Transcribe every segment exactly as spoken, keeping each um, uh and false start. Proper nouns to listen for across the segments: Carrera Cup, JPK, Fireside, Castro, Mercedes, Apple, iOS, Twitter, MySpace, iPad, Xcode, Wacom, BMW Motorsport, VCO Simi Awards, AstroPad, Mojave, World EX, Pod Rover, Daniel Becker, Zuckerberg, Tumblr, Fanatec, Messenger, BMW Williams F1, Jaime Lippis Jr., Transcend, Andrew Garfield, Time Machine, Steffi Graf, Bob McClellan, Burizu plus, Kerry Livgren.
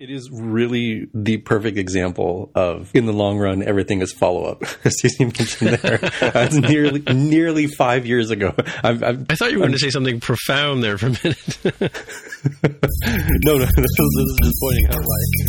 It is really the perfect example of, in the long run, everything is follow-up. As you mentioned there, that's nearly nearly five years ago. I'm, I'm, I thought you were I'm, going to say something profound there for a minute. no, no, this is, this is just pointing out like...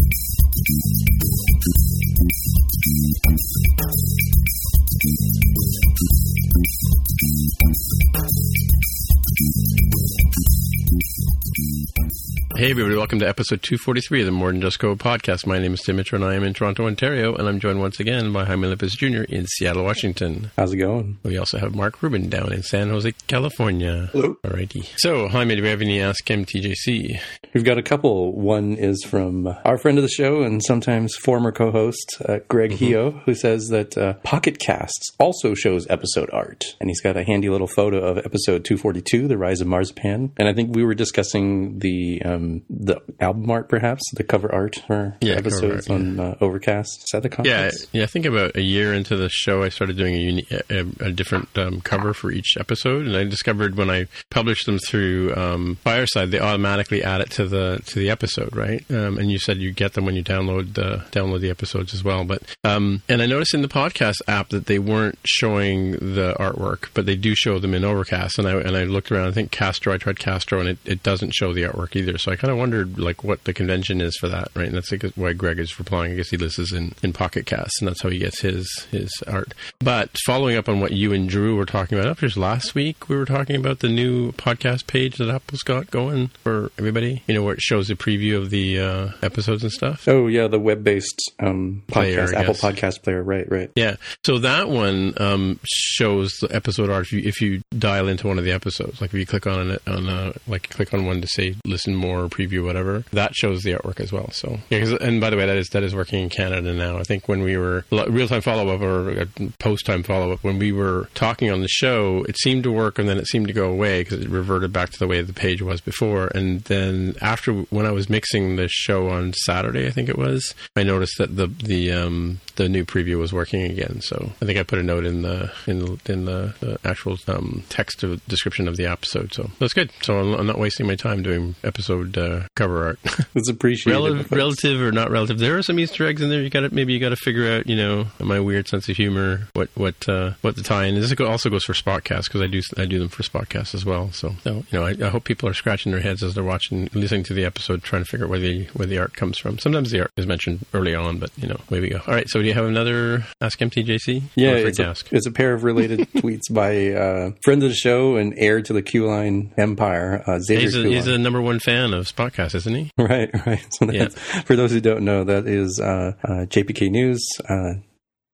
Hey, everybody. Welcome to episode two forty-three of the More Than Just Code podcast. My name is Tim Mitchell, and I am in Toronto, Ontario, and I'm joined once again by Jaime Lippis Junior in Seattle, Washington. How's it going? We also have Mark Rubin down in San Jose, California. Hello. All righty. So, Jaime, do we have any Ask M T J C? We've got a couple. One is from our friend of the show and sometimes former co-host, uh, Greg mm-hmm. Hio, who says that uh, Pocket Casts also shows episode art. And he's got a handy little photo of episode two forty-two, The Rise of Marzipan. And I think we were discussing the... Um, the album art, perhaps, the cover art for yeah, episodes art, on yeah. uh, Overcast. Is that the conference? Yeah, yeah, I think about a year into the show, I started doing a, uni- a, a different um, cover for each episode, and I discovered when I published them through um, Fireside, they automatically add it to the to the episode, right? Um, and you said you get them when you download the download the episodes as well. But um, and I noticed in the podcast app that they weren't showing the artwork, but they do show them in Overcast. And I and I looked around. I think Castro. I tried Castro, and it, it doesn't show the artwork either. So I kind of wondered, like, what the convention is for that, right? And that's like why Greg is replying. I guess he listens in, in Pocket Casts, and that's how he gets his his art. But following up on what you and Drew were talking about, after last week, we were talking about the new podcast page that Apple's got going for everybody, you know, where it shows a preview of the uh, episodes and stuff. Oh, yeah, the web-based um, player, podcast, Apple Podcast Player, right, right. Yeah, so that one um, shows the episode art if you, if you dial into one of the episodes. Like, if you click on, an, on a, like click on one to say, listen more, or preview, whatever, that shows the artwork as well. So, yeah, cause, and by the way, that is that is working in Canada now. I think when we were real-time follow-up or post-time follow-up, when we were talking on the show, it seemed to work, and then it seemed to go away because it reverted back to the way the page was before. And then after, when I was mixing the show on Saturday, I think it was, I noticed that the the um, the new preview was working again. So I think I put a note in the in the, in the, the actual um, text of description of the episode. So that's good. So I'm, I'm not wasting my time doing episode Uh, cover art. It's appreciated. Rel- relative or not relative. There are some Easter eggs in there. You got to maybe you got to figure out, you know, my weird sense of humor, what what uh, what the tie in is. This also goes for Spotcast because I do I do them for Spotcast as well. So, so you know, I, I hope people are scratching their heads as they're watching, listening to the episode, trying to figure out where the where the art comes from. Sometimes the art is mentioned early on, but you know, away we go. All right. So do you have another Ask M T J C? Yeah, it's a, ask? it's a pair of related tweets by uh, friend of the show and heir to the Q-Line empire, uh, Xavier he's a, Q-Line. He's a number one fan of. Of Spotcast, isn't he? Right, right. So that's, yeah. For those who don't know, that is uh, uh, J P K News, uh,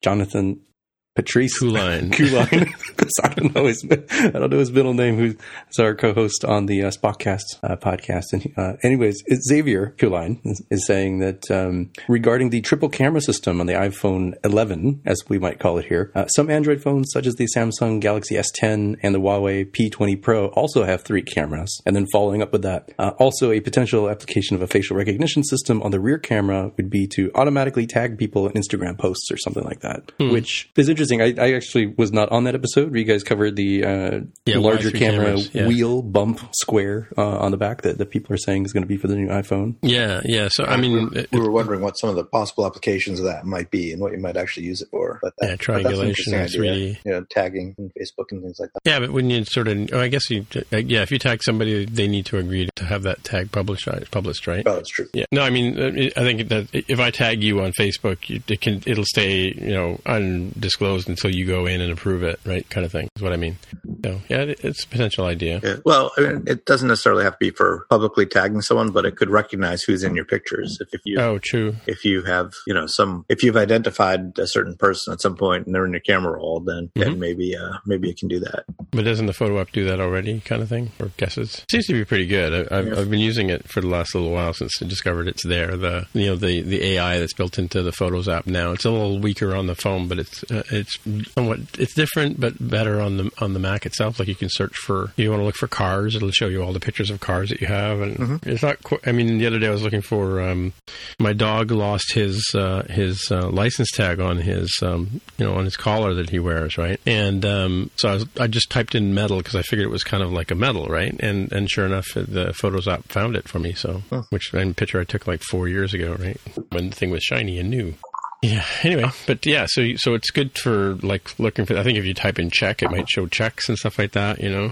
Jonathan Patrice Kuline. Kuline. I don't know his. I don't know his middle name. Who's our co-host on the uh, Spotcast uh, podcast? And uh, anyways, it's Xavier Kuline is, is saying that um, regarding the triple camera system on the iPhone eleven, as we might call it here, uh, some Android phones such as the Samsung Galaxy S ten and the Huawei P twenty Pro also have three cameras. And then following up with that, uh, also a potential application of a facial recognition system on the rear camera would be to automatically tag people in Instagram posts or something like that, hmm. which is interesting. I, I actually was not on that episode where you guys covered the uh, yeah, larger camera yeah. wheel bump square uh, on the back that, that people are saying is going to be for the new iPhone. Yeah, yeah. So, I mean... We, we were wondering what some of the possible applications of that might be and what you might actually use it for. But that, yeah, triangulation. But that's an interesting idea, really... You know, tagging on Facebook and things like that. Yeah, but wouldn't you sort of... Oh, I guess you... Yeah, if you tag somebody, they need to agree to have that tag published, published right? Oh, that's true. Yeah. No, I mean, I think that if I tag you on Facebook, it can, it'll stay, you know, undisclosed until you go in and approve it, right? Kind of thing is what I mean. So, yeah, it, it's a potential idea. Yeah. Well, I mean, it doesn't necessarily have to be for publicly tagging someone, but it could recognize who's in your pictures. If, if you, oh, true. If you have, you know, some, if you've identified a certain person at some point and they're in your camera roll, then, mm-hmm. then maybe, uh, maybe it can do that. But doesn't the photo app do that already, kind of thing, or guesses? It seems to be pretty good. I, I've, yeah. I've been using it for the last little while since I discovered it's there. The you know the the A I that's built into the Photos app now. It's a little weaker on the phone, but it's uh, it it's somewhat it's different, but better on the on the Mac itself. Like you can search for, you want to look for cars, it'll show you all the pictures of cars that you have, and mm-hmm. it's not. Qu- I mean, the other day I was looking for um, my dog lost his uh, his uh, license tag on his um, you know on his collar that he wears, right? And um, so I, was, I just typed in metal because I figured it was kind of like a metal, right? And and sure enough, the Photos app found it for me. So huh. which and picture I took like four years ago, right? When the thing was shiny and new. Yeah. Anyway, but yeah, so so it's good for like looking for. I think if you type in check, it might show checks and stuff like that. You know,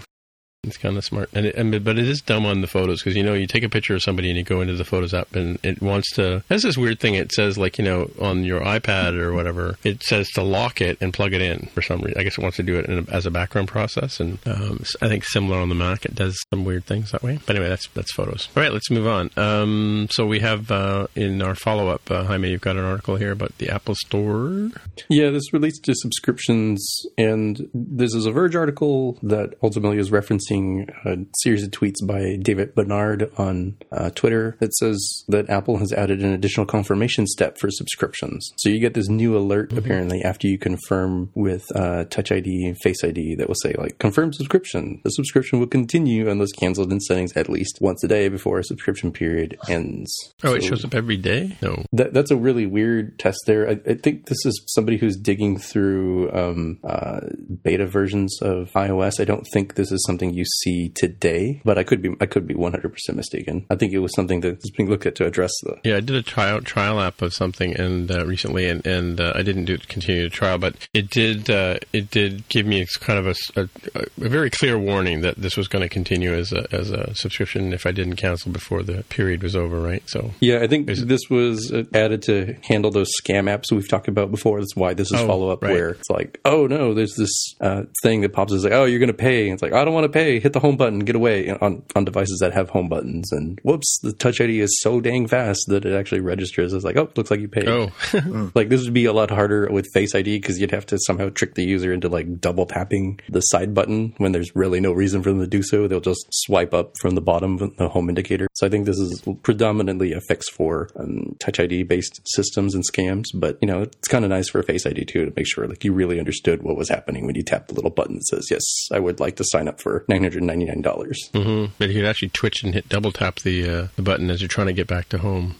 it's kind of smart. And, it, and but it is dumb on the photos because you know you take a picture of somebody and you go into the Photos app and it wants to. It has this weird thing. It says like you know on your iPad or whatever, it says to lock it and plug it in for some reason. I guess it wants to do it in a, as a background process. And um, I think similar on the Mac, it does some weird things that way. But anyway, that's that's Photos. All right, let's move on. Um, so we have uh, in our follow up, uh, Jaime, you've got an article here about the Apple Store. Yeah, this relates to subscriptions, and this is a Verge article that ultimately is referencing a series of tweets by David Bernard on uh, Twitter that says that Apple has added an additional confirmation step for subscriptions. So you get this new alert, mm-hmm. apparently, after you confirm with uh, Touch I D and Face I D that will say, like, confirm subscription. The subscription will continue unless canceled in settings at least once a day before a subscription period ends. Oh, so it shows up every day? No. That, that's a really weird test there. I, I think this is somebody who's digging through um, uh, beta versions of iOS. I don't think this is something you see today, but I could be I could be one hundred percent mistaken. I think it was something that's being looked at to address the... Yeah, I did a trial trial app of something and uh, recently, and, and uh, I didn't do continue to trial, but it did uh, it did give me kind of a, a, a very clear warning that this was going to continue as a, as a subscription if I didn't cancel before the period was over, right? So yeah, I think this was added to handle those scam apps we've talked about before. That's why this is oh, follow-up, right. Where it's like, oh no, there's this uh, thing that pops up, it's like, oh, you're going to pay. And it's like, I don't want to pay. Hit the home button, get away, on, on devices that have home buttons. And whoops, the Touch I D is so dang fast that it actually registers. It's like, oh, looks like you paid. Oh. Like, this would be a lot harder with Face I D because you'd have to somehow trick the user into, like, double tapping the side button when there's really no reason for them to do so. They'll just swipe up from the bottom of the home indicator. So I think this is predominantly a fix for um, Touch I D-based systems and scams. But, you know, it's kind of nice for Face I D, too, to make sure, like, you really understood what was happening when you tapped the little button that says, yes, I would like to sign up for nine hundred ninety-nine dollars. Mm-hmm. But you could actually twitch and hit double tap the, uh, the button as you're trying to get back to home.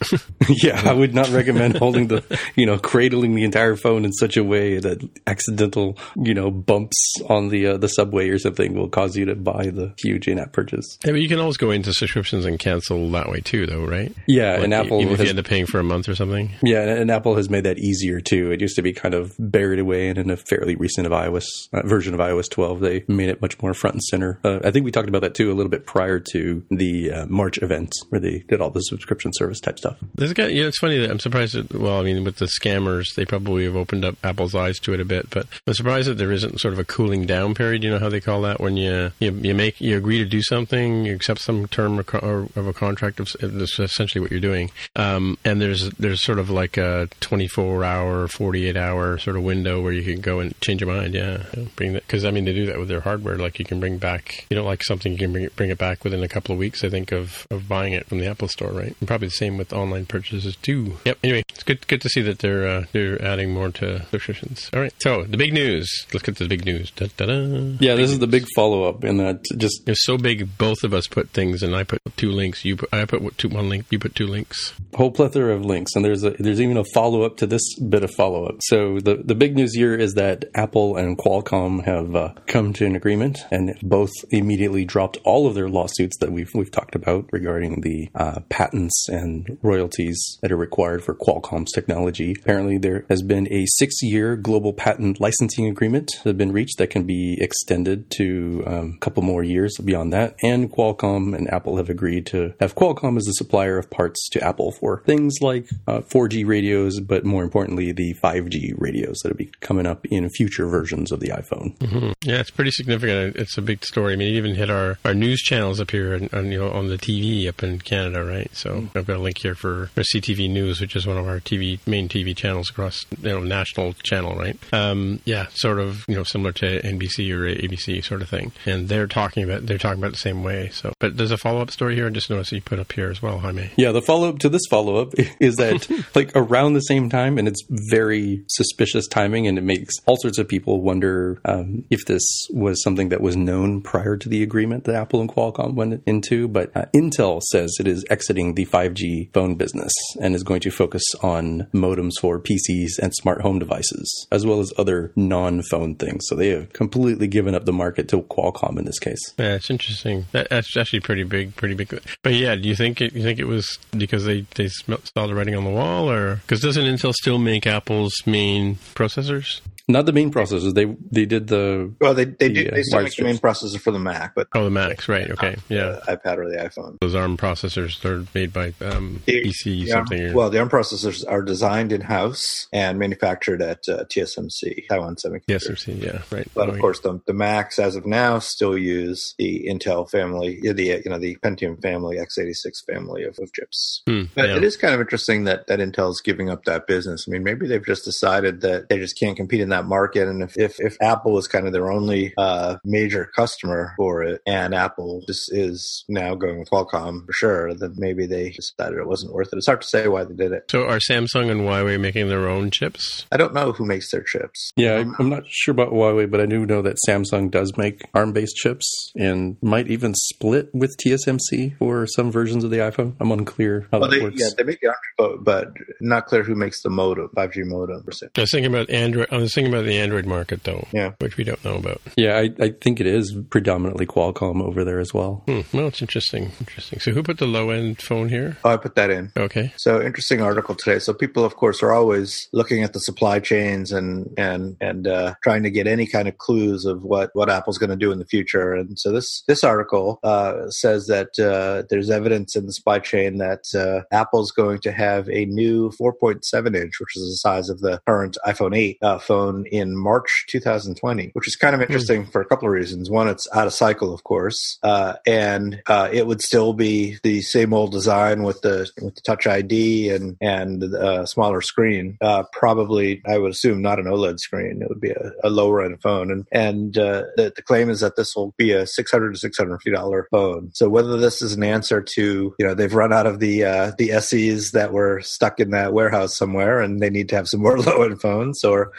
Yeah, I would not recommend holding the, you know, cradling the entire phone in such a way that accidental, you know, bumps on the uh, the subway or something will cause you to buy the huge in-app purchase. Yeah, but you can always go into subscriptions and cancel that way too, though, right? Yeah, like, and Apple even has, if you end up paying for a month or something. Yeah, and, and Apple has made that easier too. It used to be kind of buried away, and in a fairly recent of iOS uh, version of iOS twelve, they made it much more front and center. Uh, I think we talked about that too a little bit prior to the uh, March event where they did all the subscription service type stuff. This guy, yeah, it's funny that I'm surprised that, well, I mean, with the scammers, they probably have opened up Apple's eyes to it a bit, but I'm surprised that there isn't sort of a cooling down period. You know how they call that when you you, you make you agree to do something, you accept some term or, or, of a contract. Of, that's essentially what you're doing. Um, and there's there's sort of like a twenty-four hour, forty-eight hour sort of window where you can go and change your mind. Yeah, bring that, because I mean they do that with their hardware. Like you can bring back. You don't like something, you can bring it, bring it back within a couple of weeks, I think, of, of buying it from the Apple Store, right? And probably the same with online purchases, too. Yep. Anyway, it's good good to see that they're uh, they're adding more to subscriptions. All right. So, the big news. Let's get to the big news. Da-da-da. Yeah, this is the big follow-up. And that just... It was so big, both of us put things, and I put two links. You put, I put two, one link. You put two links. Whole plethora of links. And there's a, there's even a follow-up to this bit of follow-up. So, the, the big news here is that Apple and Qualcomm have uh, come to an agreement, and both immediately dropped all of their lawsuits that we've we've talked about regarding the uh, patents and royalties that are required for Qualcomm's technology. Apparently, there has been a six-year global patent licensing agreement that has been reached that can be extended to um, a couple more years beyond that. And Qualcomm and Apple have agreed to have Qualcomm as the supplier of parts to Apple for things like uh, four G radios, but more importantly, the five G radios that will be coming up in future versions of the iPhone. Mm-hmm. Yeah, it's pretty significant. It's a big story. I mean, it even hit our, our news channels up here and, and, you know, on the T V up in Canada, right? So mm. I've got a link here for, for C T V News, which is one of our T V main T V channels across, you know, national channel, right? Um, yeah, sort of, you know, similar to N B C or A B C sort of thing. And they're talking about they're talking about it the same way. So, but there's a follow-up story here. I just noticed you put up here as well, Jaime. Yeah, the follow-up to this follow-up is that like around the same time, and it's very suspicious timing, and it makes all sorts of people wonder um, if this was something that was known prior to the agreement that Apple and Qualcomm went into. But uh, Intel says it is exiting the five G phone business and is going to focus on modems for P Cs and smart home devices, as well as other non-phone things. So they have completely given up the market to Qualcomm in this case. Yeah, it's interesting. That, that's actually pretty big, pretty big. But yeah, do you think it, you think it was because they they saw the writing on the wall, or because doesn't Intel still make Apple's main processors? Not the main processors. They they did the well. They they the, did. They uh, still make the main processor for the Mac, but oh, the Macs, right? Okay, yeah. The iPad or the iPhone. Those A R M processors, they're made by um, the, P C yeah. something. Or... Well, the A R M processors are designed in house and manufactured at uh, T S M C, Taiwan Semiconductor. T S M C, yeah, right. But of course, the the Macs as of now still use the Intel family, the you know the Pentium family, x eighty-six family of, of chips. Hmm, but yeah. It is kind of interesting that that Intel's giving up that business. I mean, maybe they've just decided that they just can't compete in that market, and if, if if Apple is kind of their only uh major customer for it, and Apple just is now going with Qualcomm for sure, then maybe they decided it wasn't worth it. It's hard to say why they did it. So are Samsung and Huawei making their own chips? I don't know who makes their chips. Yeah, um, I'm not sure about Huawei, but I do know that Samsung does make A R M-based chips and might even split with T S M C for some versions of the iPhone. I'm unclear how well, that they, works. Yeah, they make the A R M, but not clear who makes the modem, five G modem. I was thinking about Android. I was thinking about the Android market, though, yeah, which we don't know about. Yeah, I, I think it is predominantly Qualcomm over there as well. Hmm. Well, it's interesting. Interesting. So who put the low-end phone here? Oh, I put that in. Okay. So interesting article today. So people, of course, are always looking at the supply chains and and and uh, trying to get any kind of clues of what, what Apple's going to do in the future. And so this, this article uh, says that uh, there's evidence in the supply chain that uh, Apple's going to have a new four point seven inch, which is the size of the current iPhone eight uh, phone, in March twenty twenty, which is kind of interesting mm. for a couple of reasons. One, it's out of cycle, of course, uh, and uh, it would still be the same old design with the with the Touch I D and and a smaller screen. Uh, probably, I would assume, not an OLED screen. It would be a, a lower end phone, and and uh, the, the claim is that this will be a six hundred to six hundred fifty dollars phone. So whether this is an answer to, you know, they've run out of the uh, the S Es that were stuck in that warehouse somewhere, and they need to have some more low end phones, or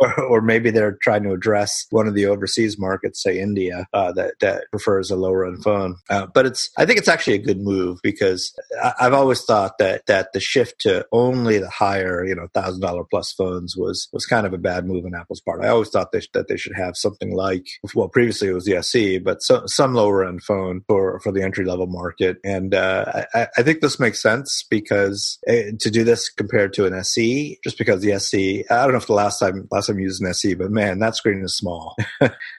Or, or maybe they're trying to address one of the overseas markets, say India, uh, that, that prefers a lower-end phone. Uh, but it's, I think it's actually a good move, because I, I've always thought that that the shift to only the higher, you know, one thousand dollars plus phones was was kind of a bad move on Apple's part. I always thought they sh- that they should have something like, well, previously it was the S E, but so, some lower-end phone for, for the entry-level market. And uh, I, I think this makes sense, because uh, to do this compared to an S E, just because the S E, I don't know if the last time Last time I used an S E, but man, that screen is small.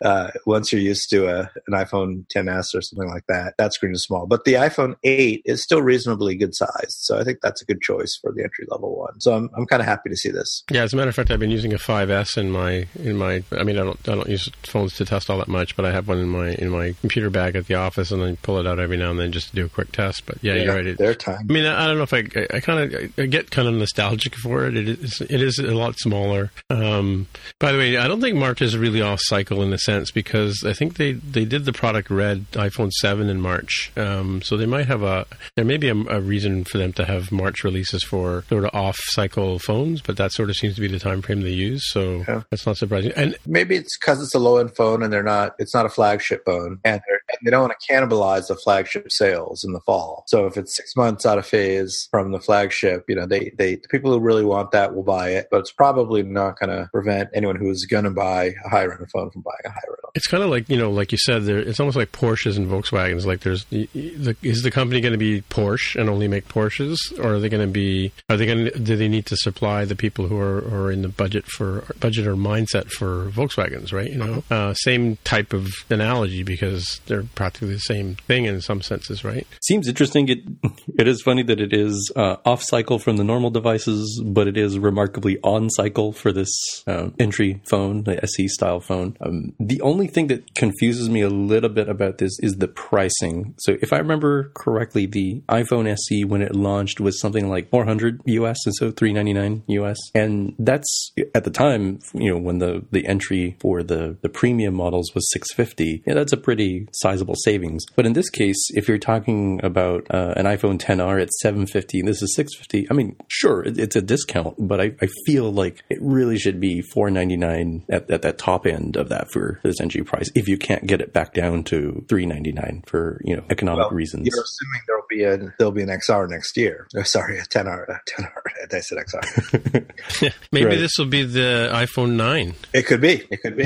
uh, once you're used to a, an iPhone ten S or something like that, that screen is small. But the iPhone eight is still reasonably good sized, so I think that's a good choice for the entry level one. So I'm I'm kind of happy to see this. Yeah, as a matter of fact, I've been using a five S in my in my. I mean, I don't I don't use phones to test all that much, but I have one in my in my computer bag at the office, and I pull it out every now and then just to do a quick test. But yeah, yeah you're right. It, their time. I mean, I, I don't know if I I, I kind of I get kind of nostalgic for it. It is it is a lot smaller. Um, Um, by the way, I don't think March is really off cycle in a sense, because I think they, they did the product red iPhone seven in March. Um, so they might have a, there may be a, a reason for them to have March releases for sort of off cycle phones, but that sort of seems to be the time frame they use. So yeah. That's not surprising. And maybe it's because it's a low end phone and they're not, it's not a flagship phone, and, and they don't want to cannibalize the flagship sales in the fall. So if it's six months out of phase from the flagship, you know, they, they, the people who really want that will buy it, but it's probably not going to prevent anyone who's going to buy a higher-end phone from buying a higher-end. It's kind of like, you know, like you said, there, it's almost like Porsches and Volkswagens. Like, there's the, the, is the company going to be Porsche and only make Porsches, or are they going to be? Are they going? Do they need to supply the people who are, are in the budget for budget or mindset for Volkswagens? Right? You know, mm-hmm. uh, same type of analogy, because they're practically the same thing in some senses, right? Seems interesting. It it is funny that it is uh, off-cycle from the normal devices, but it is remarkably on-cycle for this. Um, entry phone, the S E style phone. Um, the only only thing that confuses me a little bit about this is the pricing. So if I remember correctly, the iPhone S E, when it launched, was something like four hundred U S, and so three ninety-nine U S. And that's, at the time, you know, when the, the entry for the, the premium models was six fifty, yeah, that's a pretty sizable savings. But in this case, if you're talking about uh, an iPhone X R at seven fifty, and this is six fifty, I mean, sure, it, it's a discount, but I, I feel like it really should be four ninety-nine at, at that top end of that for this entry price, if you can't get it back down to three ninety-nine for, you know, economic well, reasons. You're assuming there'll be a there'll be an X R next year. Oh, sorry, a ten R, ten R. I said X R. Yeah, maybe right. This will be the iPhone nine. It could be. It could be.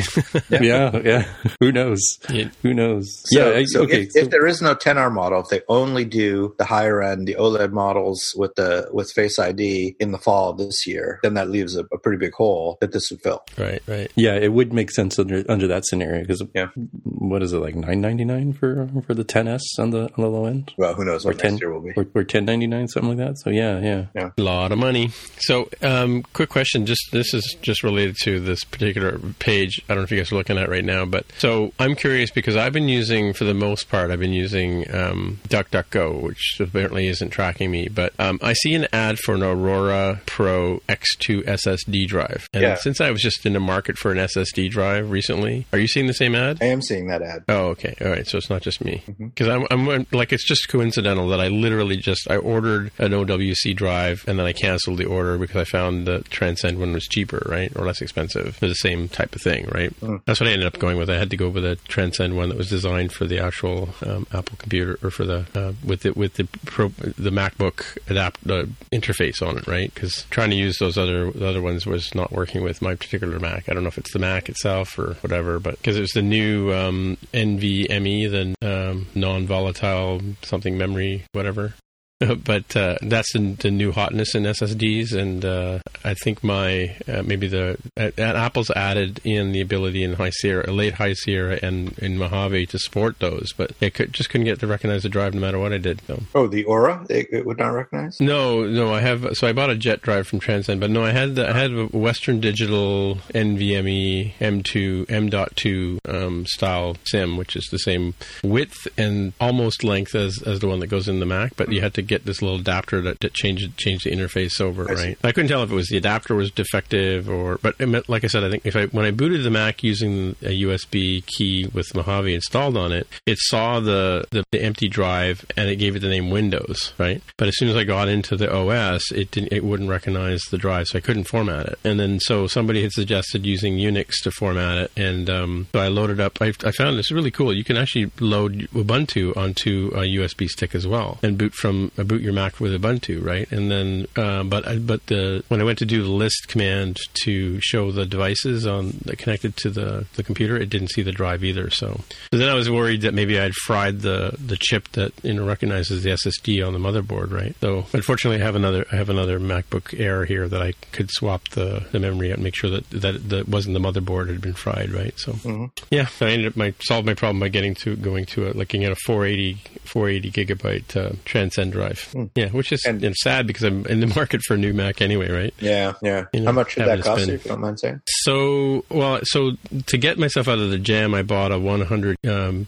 Yeah, yeah. yeah. Who knows? Yeah. Who knows? So, yeah. I, so okay. If, so. if there is no ten R model, if they only do the higher end, the OLED models with the with Face I D in the fall of this year, then that leaves a, a pretty big hole that this would fill. Right. Right. Yeah, it would make sense under under that scenario, because yeah. what is it, like nine ninety-nine for for the X S on the on the low end? Well, who knows what next year will be? Or, or ten ninety-nine, something like that. So yeah, yeah, yeah. A lot of money. So, um, quick question. Just this is just related to this particular page. I don't know if you guys are looking at right now, but so I'm curious because I've been using, for the most part, I've been using um, DuckDuckGo, which apparently isn't tracking me. But um, I see an ad for an Aurora Pro X two S S D drive, and yeah. since I was just in the market for an S S D drive recently, are you seeing the same ad? I am seeing that ad. Oh, okay. All right. So it's not just me, because mm-hmm. I'm, I'm like, it's just coincidental that I literally just I ordered an O W C drive and then I canceled the order because I found the Transcend one was cheaper, right, or less expensive. They're the same type of thing, right? Mm. That's what I ended up going with. I had to go with a Transcend one that was designed for the actual um, Apple computer, or for the uh, with the with the pro, the MacBook adapt uh, interface on it, right? Because trying to use those other the other ones was not working with my particular Mac. I don't know if it's the Mac itself or whatever, but because it was the new um, N V M E, the um, non-volatile something memory, whatever. But uh, that's the, the new hotness in S S Ds, and uh, I think my uh, maybe the uh, Apple's added in the ability in High Sierra, late High Sierra, and in Mojave to support those, but it could, just couldn't get to recognize the drive no matter what I did. So. Oh, the Aura, it, it would not recognize? No, no, I have. So I bought a Jet drive from Transcend, but no, I had the, I had a Western Digital N V M E M two M.two um, style SIM, which is the same width and almost length as as the one that goes in the Mac, but you had to get this little adapter that, that changed change the interface over, I right? I couldn't tell if it was the adapter was defective or, but meant, like I said, I think if I when I booted the Mac using a U S B key with Mojave installed on it, it saw the, the, the empty drive and it gave it the name Windows, right? But as soon as I got into the O S, it didn't, it wouldn't recognize the drive, so I couldn't format it. And then so somebody had suggested using Unix to format it, and um, so I loaded up. I, I found this really cool. You can actually load Ubuntu onto a U S B stick as well and boot from. I boot your Mac with Ubuntu, right? And then, uh, but but the when I went to do the list command to show the devices on the, connected to the, the computer, it didn't see the drive either. So. so then I was worried that maybe I'd fried the, the chip that, you know, recognizes the S S D on the motherboard, right? So unfortunately, I have another I have another MacBook Air here that I could swap the, the memory out and make sure that that that wasn't the motherboard had been fried, right? So mm-hmm. yeah, so I ended up my solved my problem by getting to going to a, looking at a four eighty gigabyte uh, Transcend drive. Mm. Yeah, which is and, you know, sad because I'm in the market for a new Mac anyway, right? Yeah, yeah. You know, how much did that cost you, if you don't mind saying? So, well, so to get myself out of the jam, I bought a one hundred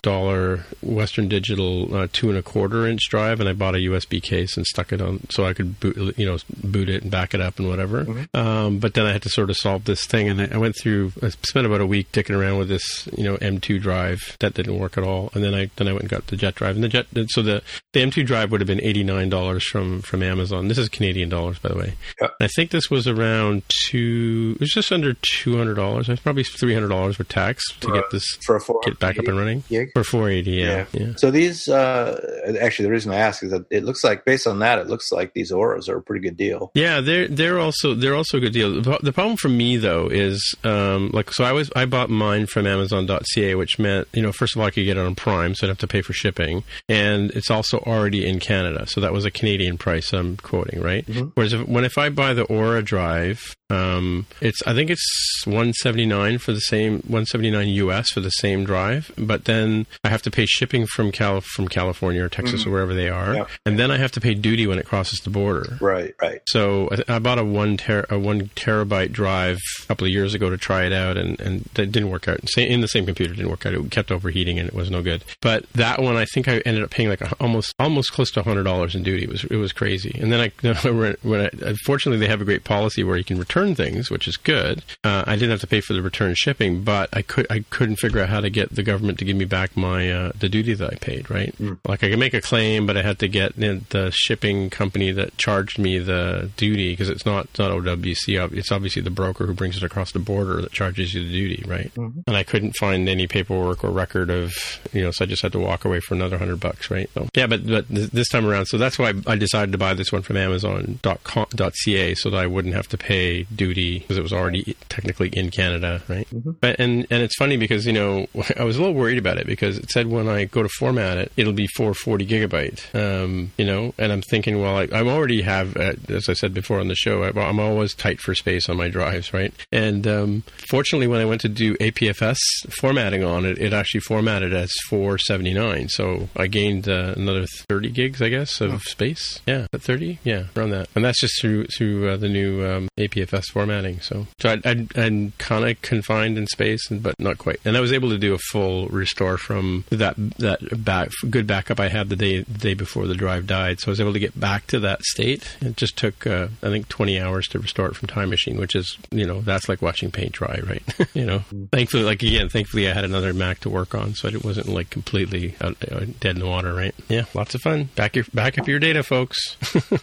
dollars Western Digital uh, two and a quarter inch drive, and I bought a U S B case and stuck it on so I could boot, you know, boot it and back it up and whatever. Mm-hmm. Um, but then I had to sort of solve this thing, and I, I went through, I spent about a week dicking around with this, you know, M two drive that didn't work at all, and then I then I went and got the Jet drive, and the Jet, so the, the M two drive would have been eighty-nine dollars from, from Amazon. This is Canadian dollars, by the way. Yep. I think this was around two, it was just under two hundred dollars. It was probably three hundred dollars with tax to for, get this for get back up and running. Gig? For four eighty dollars, yeah. yeah. yeah. So these, uh, actually, the reason I ask is that it looks like, based on that, it looks like these Auras are a pretty good deal. Yeah, they're they're also they're also a good deal. The problem for me, though, is, um, like, so I was I bought mine from Amazon dot c a, which meant, you know, first of all, I could get it on Prime, so I'd have to pay for shipping. And it's also already in Canada. So So that was a Canadian price I'm quoting, right? Mm-hmm. Whereas if, when if I buy the Aura drive, um, it's I think it's one hundred seventy-nine dollars for the same one hundred seventy-nine dollars U S for the same drive, but then I have to pay shipping from Cal from California or Texas mm-hmm. or wherever they are, yeah. and then I have to pay duty when it crosses the border. Right, right. So I, I bought a one ter- a one terabyte drive a couple of years ago to try it out, and and that didn't work out. In the same computer, it didn't work out. It kept overheating, and it was no good. But that one, I think I ended up paying like a, almost almost close to one hundred dollars in duty. It was it was crazy. And then I, when I, unfortunately, they have a great policy where you can return things, which is good. Uh, I didn't have to pay for the return shipping, but I could I couldn't figure out how to get the government to give me back my uh, the duty that I paid. Right? Mm. Like I could make a claim, but I had to get you know, the shipping company that charged me the duty because it's not it's not O W C. It's obviously the broker who brings it across the border that charges you the duty, right? Mm-hmm. And I couldn't find any paperwork or record of, you know, so I just had to walk away for another hundred bucks, right? So, yeah, but, but this time around, so that's why I decided to buy this one from Amazon dot com dot C A so that I wouldn't have to pay duty because it was already technically in Canada, right? Mm-hmm. But and and it's funny because you know I was a little worried about it because it said when I go to format it, it'll be four forty gigabyte, um, you know, and I'm thinking, well, I, I already have, uh, as I said before on the show, I, I'm always tight for space on my drives, right? And um, fortunately, when I went to do A P F S formatting on it, it actually formatted as four seventy-nine. So I gained uh, another thirty gigs, I guess, of oh. space. Yeah, at thirty, yeah, around that. And that's just through through uh, the new um, A P F S formatting. So, so I, I, I'm kind of confined in space, and, but not quite. And I was able to do a full restore from that that back, good backup I had the day the day before the drive died. So I was able to get back to that state. It just took uh, I think twenty hours to restore it from Time Machine, which is you know that's like watching paint dry, right? you know, thankfully, like again, thankfully I had another Mac to work on, so it wasn't like completely out, uh, dead in the water, right? Yeah, lots of fun. Back your back up your data, folks.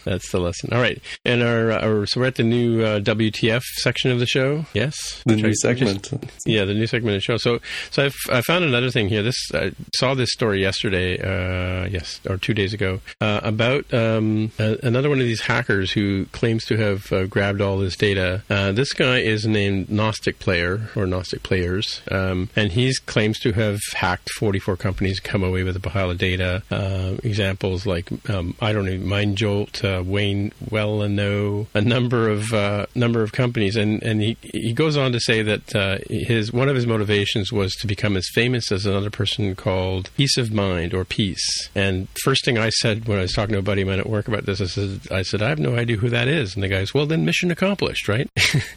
That's the lesson. All right, and our, our so we're at the new uh, W T F section of the show. Yes, the new I, segment. Just, yeah, the new segment of the show. So so I've, I found another thing here. This I saw this story yesterday. Uh, yes, or two days ago uh, about um, a, another one of these hackers who claims to have uh, grabbed all this data. Uh, this guy is named Gnostic Player or Gnostic Players, um, and he claims to have hacked forty-four companies, come away with a pile of data. Uh, examples like um, I don't know, MindJolt, uh, Wayne Wellano, a number of uh, number of companies, and and he he goes on to say that uh, his one of his motivations was to become as famous as another person called Peace of Mind or Peace. And first thing I said when I was talking to a buddy of mine at work about this, I said, I said, I have no idea who that is. And the guy's, well, then mission accomplished, right?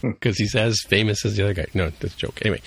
Because he's as famous as the other guy. No, that's a joke. Anyway,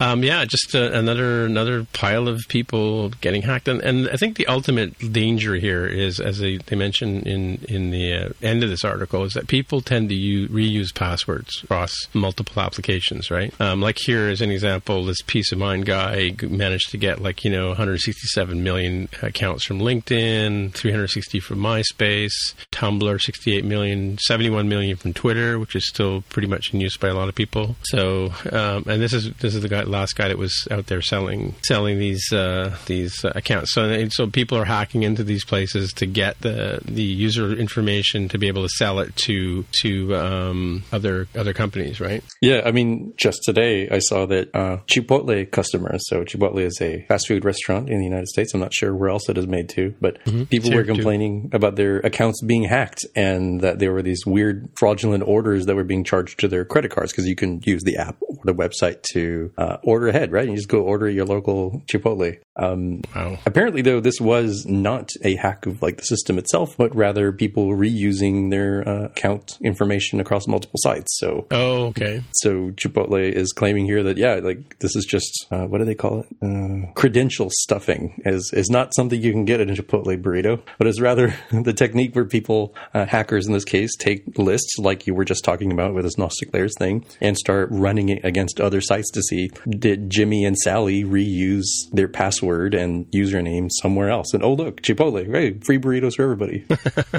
um, yeah, just uh, another another pile of people getting hacked. And, and I think the ultimate danger here is, as they, they mentioned in, in the uh, end of this article, is that people tend to use, reuse passwords across multiple applications, right? Um, like here is an example, this Peace of Mind guy managed to get like, you know, one hundred sixty-seven million accounts from LinkedIn, three hundred sixty from MySpace, Tumblr, sixty-eight million, seventy-one million from Twitter, which is still pretty much in use by a lot of people. So, um, and this is this is the guy, last guy that was out there selling selling these uh, these uh, accounts. So, and so people are hacking into these places to get the the user information to be able to sell it to to um, other other companies, right? Yeah, I mean, just today I saw that uh, Chipotle customers. So Chipotle is a fast food restaurant in the United States. I'm not sure where else it is made to, but mm-hmm. people were complaining too. about their accounts being hacked and that there were these weird fraudulent orders that were being charged to their credit cards because you can use the app or the website to uh, order ahead, right? And you just go order your local Chipotle. Um, wow. Apparently, though, this was not a hack of like the system itself, but rather people reusing their uh, account information across multiple sites. So, oh, okay. So Chipotle is claiming here that yeah, like this is just uh, what do they call it? Uh, credential stuffing is is not something you can get in a Chipotle burrito, but it's rather the technique where people uh, hackers in this case take lists like you were just talking about with this Gnostic Layers thing and start running it against other sites to see did Jimmy and Sally reuse their password and username somewhere else. And oh, look, Chipotle, hey, free burritos for everybody. I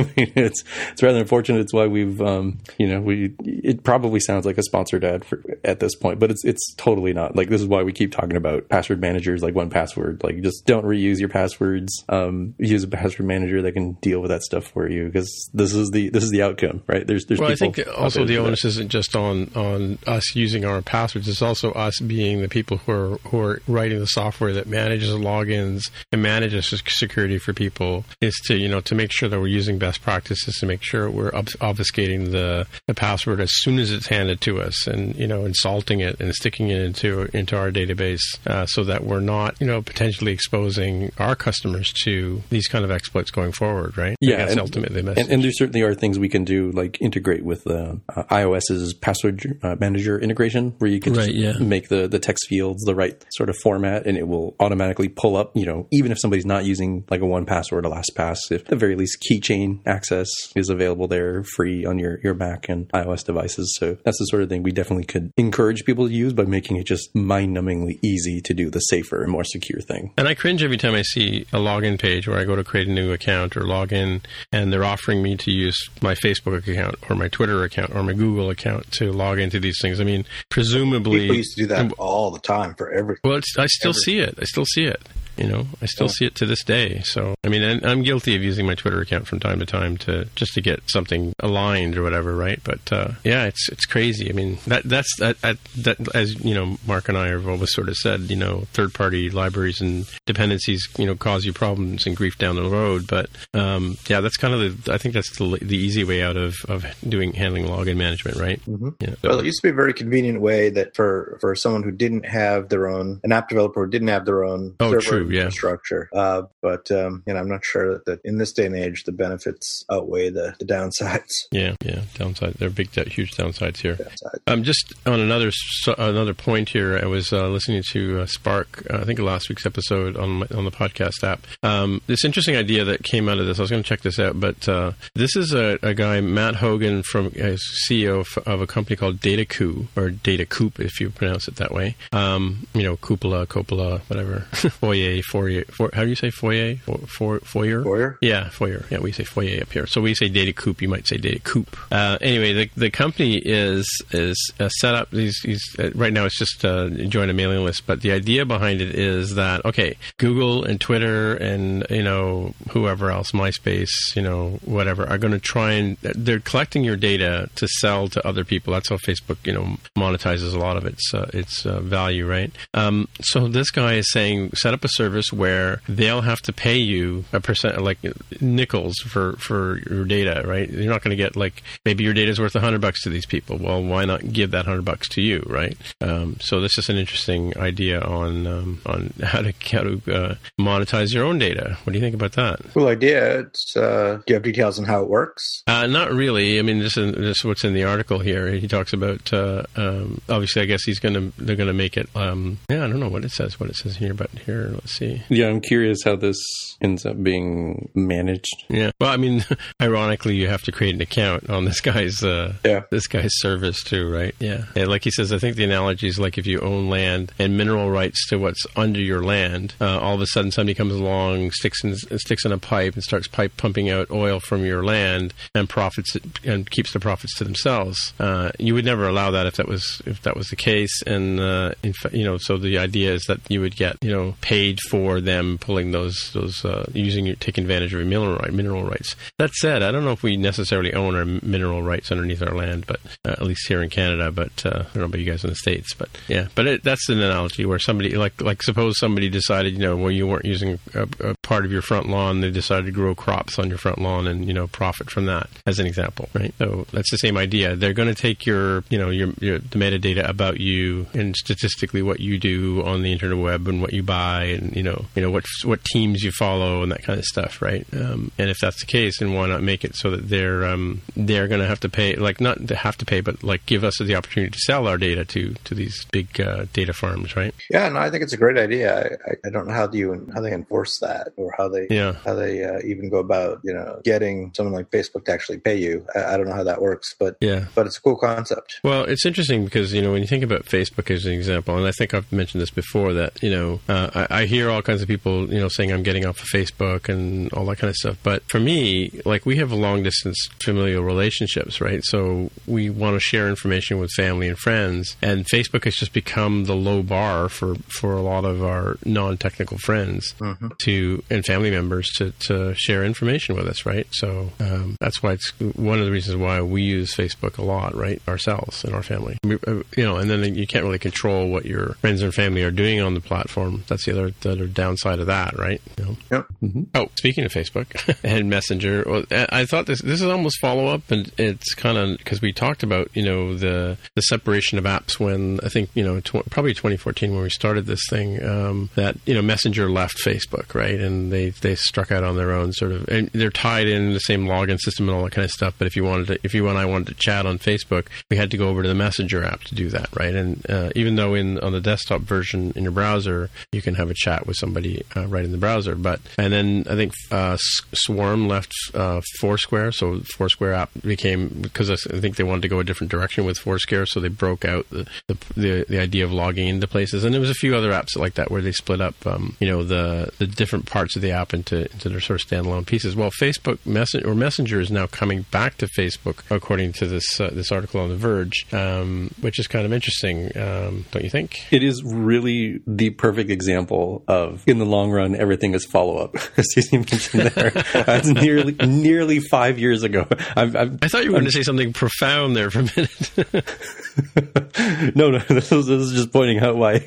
mean, it's it's rather unfortunate. It's why we've, um, you know, we it probably sounds like a sponsored ad for, at this point, but it's it's totally not. Like, this is why we keep talking about password managers like one password. Like, just don't reuse your passwords. Um, use a password manager that can deal with that stuff for you, because this is the this is the outcome, right? There's, there's well, people I think also the onus isn't just on, on us using our passwords. It's also us being the people who are, who are writing the software that manages logins and manages security for people is to, you know, to make sure that we're using best practices, to make sure we're obfuscating the, the password as soon as it's handed to us, and, you know, insulting it and sticking it into into our database, uh, so that we're not, you know, potentially exposing our customers to these kind of exploits going forward, right? Yeah. That's ultimately the message. And, and there certainly are things we can do, like integrate with uh, uh, iOS's password uh, manager integration, where you can just right, yeah. make the, the text fields the right sort of format, and it will automatically pull up, you know, even if somebody's not using like a one password or LastPass, if at the very least keychain access is available there free on your, your Mac and iOS devices. So that's the sort of thing we definitely could encourage people to use by making it just mind-numbingly easy to do the safer and more secure thing. And I cringe every time I see a login page where I go to create a new account or log in, and they're offering me to use my Facebook account or my Twitter account or my Google account to log into these things. I mean, presumably... People used to do that all the time for every... Well, it's, I still every, see it. I still see it. You know, I still yeah. see it to this day. So, I mean, and I'm guilty of using my Twitter account from time to time to just to get something aligned or whatever, right? But uh, yeah, it's it's crazy. I mean, that that's that, that as you know, Mark and I have always sort of said, you know, third-party libraries and dependencies, you know, cause you problems and grief down the road. But um, yeah, that's kind of the I think that's the, the easy way out of, of doing handling login management, right? Mm-hmm. Yeah, so. Well, it used to be a very convenient way that for for someone who didn't have their own an app developer who didn't have their own oh, server. True. Yeah. Structure, uh, but um, you know, I'm not sure that, that in this day and age the benefits outweigh the, the downsides. Yeah, yeah, downside. There are big, huge downsides here. Downsides. Um, just on another another point here, I was uh, listening to uh, Spark. Uh, I think last week's episode on my, on the podcast app. Um, this interesting idea that came out of this. I was going to check this out, but uh, this is a, a guy, Matt Hogan, from uh, C E O of, of a company called DataCoup, or DataCoup, if you pronounce it that way. Um, you know, cupola, copola, whatever. Foyer. Foyer, for, how do you say foyer? For, for, foyer? Foyer? Yeah, foyer. Yeah, we say foyer up here. So we say DataCoup. You might say DataCoup. Uh, anyway, the the company is is uh, set up. These, these uh, right now, it's just uh, join a mailing list. But the idea behind it is that okay, Google and Twitter and you know whoever else, MySpace, you know whatever, are going to try and they're collecting your data to sell to other people. That's how Facebook you know monetizes a lot of its uh, its uh, value, right? Um, so this guy is saying set up a service. Service where they'll have to pay you a percent, like nickels for, for your data, right? You're not going to get like maybe your data is worth a hundred bucks to these people. Well, why not give that hundred bucks to you, right? Um, so this is an interesting idea on um, on how to how to uh, monetize your own data. What do you think about that? Cool idea. It's, uh, do you have details on how it works? Uh, not really. I mean, this is, this is what's in the article here. He talks about uh, um, obviously. I guess he's going to they're going to make it. Um, yeah, I don't know what it says. What it says here, but here. Let's see. Yeah, I'm curious how this ends up being managed. Yeah. Well, I mean, ironically, you have to create an account on this guy's uh, yeah. this guy's service too, right? Yeah. And like he says, I think the analogy is like if you own land and mineral rights to what's under your land, uh, all of a sudden somebody comes along, sticks in sticks in a pipe and starts pipe pumping out oil from your land and profits it, and keeps the profits to themselves. Uh, you would never allow that if that was if that was the case. And uh, in fa- you know, so the idea is that you would get you know paid for them pulling those those uh, using taking advantage of your mineral right, mineral rights. That said, I don't know if we necessarily own our mineral rights underneath our land, but uh, at least here in Canada. But uh, I don't know about you guys in the States, but yeah. But it, that's an analogy where somebody like like suppose somebody decided you know well you weren't using a, a part of your front lawn, they decided to grow crops on your front lawn and you know profit from that as an example, right? So that's the same idea. They're going to take your you know your, your the metadata about you and statistically what you do on the internet web and what you buy and you know, you know what what teams you follow and that kind of stuff, right? Um, and if that's the case, then why not make it so that they're um, they're going to have to pay, like not to have to pay, but like give us the opportunity to sell our data to to these big uh, data farms, right? Yeah, no, I think it's a great idea. I, I don't know how do you how they enforce that or how they yeah. how they uh, even go about you know getting someone like Facebook to actually pay you. I, I don't know how that works, but yeah. but it's a cool concept. Well, it's interesting because you know when you think about Facebook as an example, and I think I've mentioned this before that you know uh, I. I hear all kinds of people, you know, saying I'm getting off of Facebook and all that kind of stuff. But for me, like we have long distance familial relationships, right? So we want to share information with family and friends. And Facebook has just become the low bar for, for a lot of our non-technical friends mm-hmm. to and family members to, to share information with us, right? So um, that's why it's one of the reasons why we use Facebook a lot, right? Ourselves and our family. You know, and then you can't really control what your friends and family are doing on the platform. That's the other the other downside of that, right? You know? Yep. Mm-hmm. Oh, speaking of Facebook and Messenger, I thought this this is almost follow up, and it's kind of because we talked about you know the the separation of apps when I think you know tw- probably twenty fourteen when we started this thing um, that you know Messenger left Facebook, right, and they they struck out on their own sort of, and they're tied in the same login system and all that kind of stuff. But if you wanted to, if you and I wanted to chat on Facebook, we had to go over to the Messenger app to do that, right? And uh, even though in on the desktop version in your browser you can have a chat with somebody uh, right in the browser, but and then I think uh, Swarm left uh, Foursquare, so Foursquare app became because I think they wanted to go a different direction with Foursquare, so they broke out the the, the, the idea of logging into places, and there was a few other apps like that where they split up um, you know the the different parts of the app into into their sort of standalone pieces. Well, Facebook Messenger or Messenger is now coming back to Facebook, according to this uh, this article on The Verge, um, which is kind of interesting, um, don't you think? It is really the perfect example of, in the long run, everything is follow-up. As you mentioned there, it's nearly nearly five years ago. I've, I've, I thought you were I'm, going to say something profound there for a minute. no, no, this is, this is just pointing out why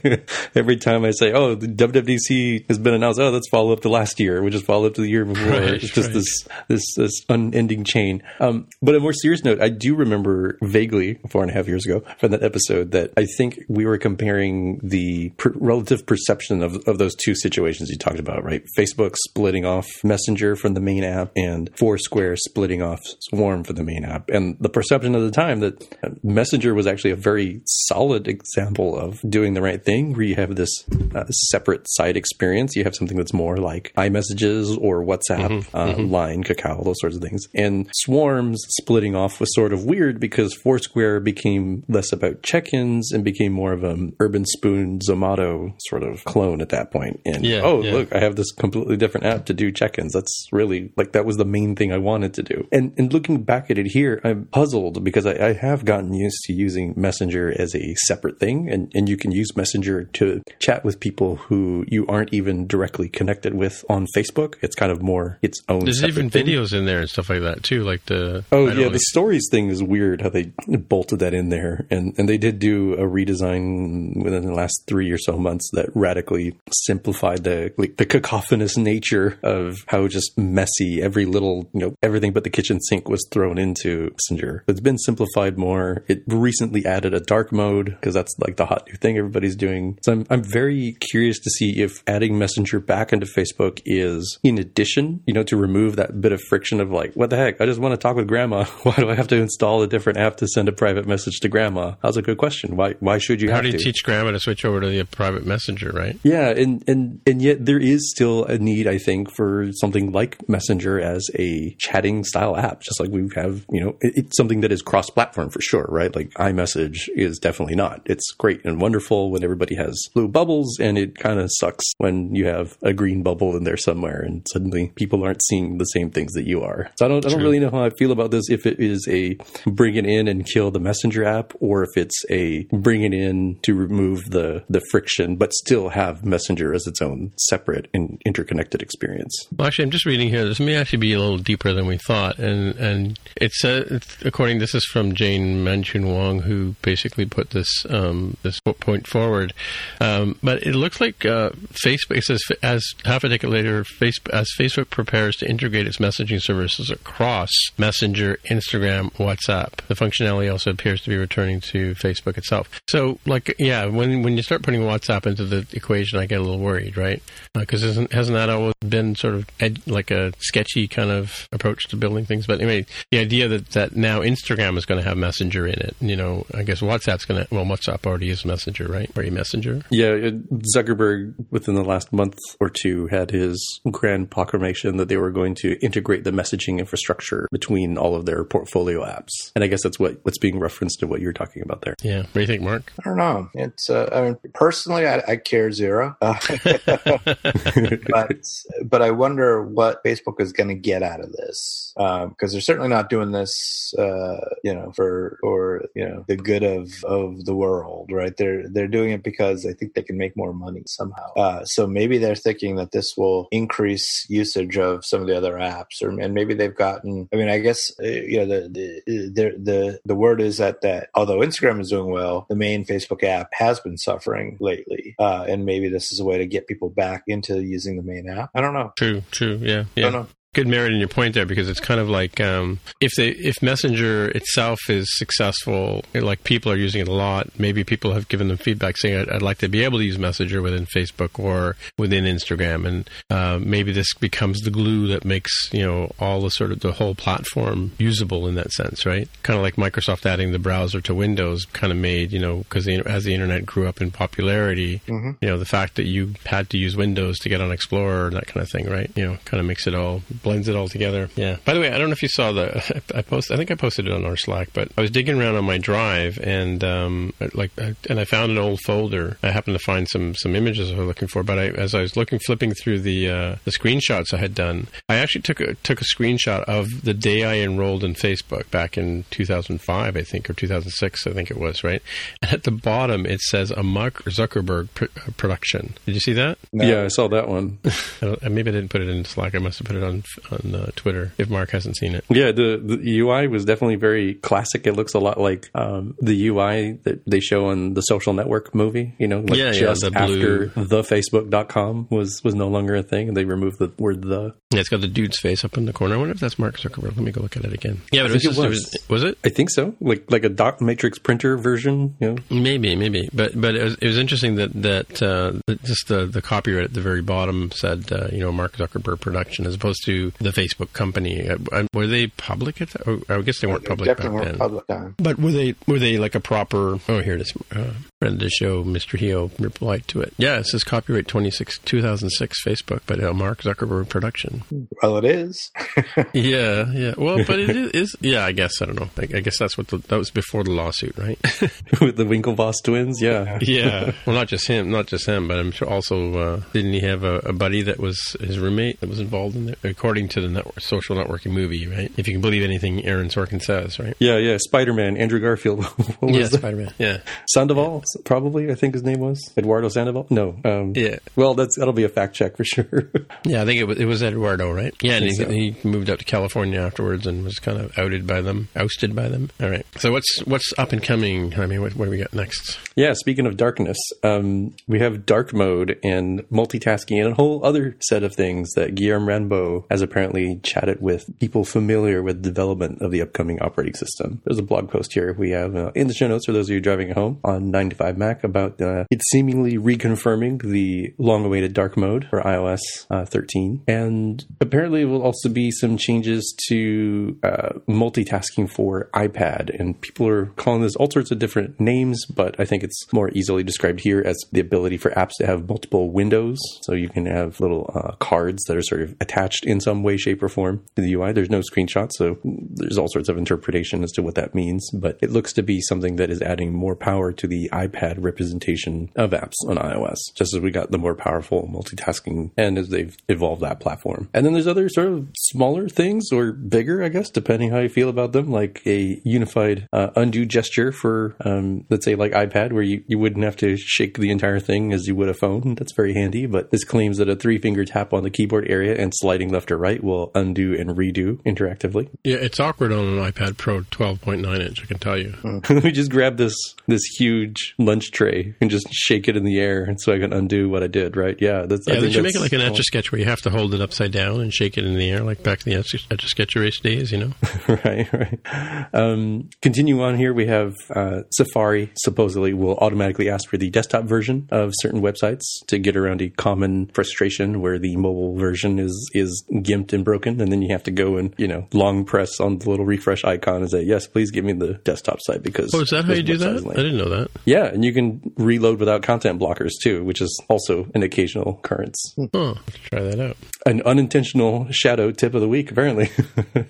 every time I say, oh, the W W D C has been announced, oh, that's follow-up to last year, which is follow-up to the year before. Right, it's right. just this, this, this unending chain. Um, but a more serious note, I do remember vaguely four and a half years ago from that episode that I think we were comparing the per- relative perception of, of those two situations you talked about, right? Facebook splitting off Messenger from the main app and Foursquare splitting off Swarm from the main app. And the perception at the time that Messenger was actually a very solid example of doing the right thing, where you have this uh, separate side experience. You have something that's more like iMessages or WhatsApp, mm-hmm, uh, mm-hmm. Line, Kakao, those sorts of things. And Swarm's splitting off was sort of weird because Foursquare became less about check-ins and became more of an Urban Spoon Zomato sort of clone at that point. And yeah, oh, yeah. look, I have this completely different app to do check-ins. That's really like that was the main thing I wanted to do. And and looking back at it here, I'm puzzled because I, I have gotten used to using Messenger as a separate thing, and, and you can use Messenger to chat with people who you aren't even directly connected with on Facebook. It's kind of more its own. There's even thing. videos in there and stuff like that too. Like the oh yeah, know. the stories thing is weird how they bolted that in there, and and they did do a redesign within the last three or so months that radically simplified the like the cacophonous nature of how just messy every little you know everything but the kitchen sink was thrown into Messenger. It's been simplified more. It recently added a dark mode because that's like the hot new thing everybody's doing. So I'm I'm very curious to see if adding Messenger back into Facebook is in addition, you know, to remove that bit of friction of like, what the heck? I just want to talk with grandma. Why do I have to install a different app to send a private message to grandma? That's a good question. Why why should you How have to? How do you teach grandma to switch over to the private messenger, right? Yeah, and, and, and yet there is still a need, I think, for something like Messenger as a chatting style app, just like we have, you know, it, it's something that is cross-platform for sure, right? Like iMessage is definitely not. It's great and wonderful when everybody has blue bubbles, and it kind of sucks when you have a green bubble in there somewhere and suddenly people aren't seeing the same things that you are. So I don't, I don't really know how I feel about this, if it is a bring it in and kill the Messenger app, or if it's a bring it in to remove the, the friction, but still have Messenger as its own separate and interconnected experience. Well, actually, I'm just reading here. This may actually be a little deeper than we thought. And and it's, uh, it's according, this is from Jane Manchun Wong, who basically put this um, this point forward. Um, but it looks like uh, Facebook, it says, as half a decade later, Facebook, as Facebook prepares to integrate its messaging services across Messenger, Instagram, WhatsApp. The functionality also appears to be returning to Facebook itself. So, like, yeah, when when you start putting WhatsApp into the equation, I get a little worried, right? Because uh, hasn't that always been sort of ed- like a sketchy kind of approach to building things? But anyway, the idea that, that now Instagram is going to have Messenger in it, you know, I guess WhatsApp's going to, well, WhatsApp already is Messenger, right? Or a Messenger? Yeah, it, Zuckerberg, within the last month or two, had his grand proclamation that they were going to integrate the messaging infrastructure between all of their portfolio apps. And I guess that's what, what's being referenced to what you're talking about there. Yeah. What do you think, Mark? I don't know. It's, uh, I mean, personally, I, I care zero. Uh, but, but I wonder what Facebook is going to get out of this. Because um, they're certainly not doing this, uh, you know, for, or for, you know, the good of, of the world, right? They're they're doing it because they think they can make more money somehow. Uh, so maybe they're thinking that this will increase usage of some of the other apps, or and maybe they've gotten. I mean, I guess uh, you know the the, the the the word is that that although Instagram is doing well, the main Facebook app has been suffering lately, uh, and maybe this is a way to get people back into using the main app. I don't know. True. True. Yeah. Yeah. I don't know. Good merit in your point there, because it's kind of like um, if they if Messenger itself is successful, like people are using it a lot, maybe people have given them feedback saying, I'd, I'd like to be able to use Messenger within Facebook or within Instagram. And uh, maybe this becomes the glue that makes, you know, all the sort of the whole platform usable in that sense, right? Kind of like Microsoft adding the browser to Windows kind of made, you know, because as the internet grew up in popularity, mm-hmm. you know, the fact that you had to use Windows to get on Explorer and that kind of thing, right? You know, kind of makes it all... blends it all together. Yeah. By the way, I don't know if you saw the, I post, I think I posted it on our Slack, but I was digging around on my drive and, um, like, and I found an old folder. I happened to find some, some images I was looking for, but I, as I was looking, flipping through the, uh, the screenshots I had done, I actually took a, took a screenshot of the day I enrolled in Facebook back in two thousand five, I think, or two thousand six, I think it was, right? And at the bottom, it says a Mark Zuckerberg pr- production. Did you see that? No. Yeah, I saw that one. Maybe I didn't put it in Slack. I must have put it on on uh, Twitter, if Mark hasn't seen it. Yeah, the, the U I was definitely very classic. It looks a lot like um, the U I that they show in the Social Network movie, you know, like yeah, just yeah, the after blue. The Facebook dot com was, was no longer a thing, and they removed the word the. Yeah, it's got the dude's face up in the corner. I wonder if that's Mark Zuckerberg. Let me go look at it again. Yeah, but it was, just, it was. It was, was it? I think so. Like like a Doc Matrix printer version, you know? Maybe, maybe. But but it was, it was interesting that, that uh, just the, the copyright at the very bottom said, uh, you know, Mark Zuckerberg production, as opposed to the Facebook company. Were they public at that? I guess they weren't public definitely back weren't then. Public then. But were they were they like a proper... Oh, here it is. Uh, friend of the show, Mister Heo, replied to it. Yeah, it says copyright two thousand six Facebook, but uh, Mark Zuckerberg production. Well, it is. yeah, yeah. Well, but it is... Yeah, I guess. I don't know. I, I guess that's what... The, that was before the lawsuit, right? With the Winklevoss twins? Yeah. Yeah. Well, not just him. Not just him, but I'm sure also... Uh, didn't he have a, a buddy that was his roommate that was involved in it? According to the network, social networking movie, right? If you can believe anything Aaron Sorkin says, right? Yeah, yeah. Spider-Man, Andrew Garfield. What was yeah, that? Spider-Man. Yeah. Sandoval, yeah. probably, I think his name was. Eduardo Sandoval? No. Um, yeah. Well, that's that'll be a fact check for sure. yeah, I think it was, it was Eduardo, right? Yeah, and he, so. he moved out to California afterwards and was kind of outed by them, ousted by them. All right. So what's what's up and coming? I mean, what, what do we got next? Yeah, speaking of darkness, um, we have dark mode and multitasking and a whole other set of things that Guillermo Ranbo has apparently chatted with people familiar with development of the upcoming operating system. There's a blog post here we have uh, in the show notes for those of you driving home on nine to five Mac about uh, it seemingly reconfirming the long-awaited dark mode for iOS uh, thirteen. And apparently there will also be some changes to uh, multitasking for iPad. And people are calling this all sorts of different names, but I think it's more easily described here as the ability for apps to have multiple windows. So you can have little uh, cards that are sort of attached in some way, shape, or form to the U I. There's no screenshot, so there's all sorts of interpretation as to what that means, but it looks to be something that is adding more power to the iPad representation of apps on iOS, just as we got the more powerful multitasking and as they've evolved that platform. And then there's other sort of smaller things, or bigger, I guess, depending how you feel about them, like a unified uh, undo gesture for, um, let's say, like iPad, where you, you wouldn't have to shake the entire thing as you would a phone. That's very handy, but this claims that a three-finger tap on the keyboard area and sliding left or right will undo and redo interactively. Yeah, it's awkward on an iPad Pro twelve point nine inch, I can tell you. Mm. We just grabbed this this huge lunch tray and just shake it in the air, and so I can undo what I did, right? Yeah, that's. Yeah, I think they should make it like an Etch a Sketch where you have to hold it upside down and shake it in the air, like back in the Etch a Sketch race days, you know? right, right. Um, continue on here. We have uh, Safari supposedly will automatically ask for the desktop version of certain websites to get around a common frustration where the mobile version is. is gimped and broken, and then you have to go and, you know, long press on the little refresh icon and say, yes, please give me the desktop site because... Oh, is that how you do that? I didn't know that. Yeah, and you can reload without content blockers too, which is also an occasional occurrence. Oh, let's try that out. An unintentional shadow tip of the week, apparently.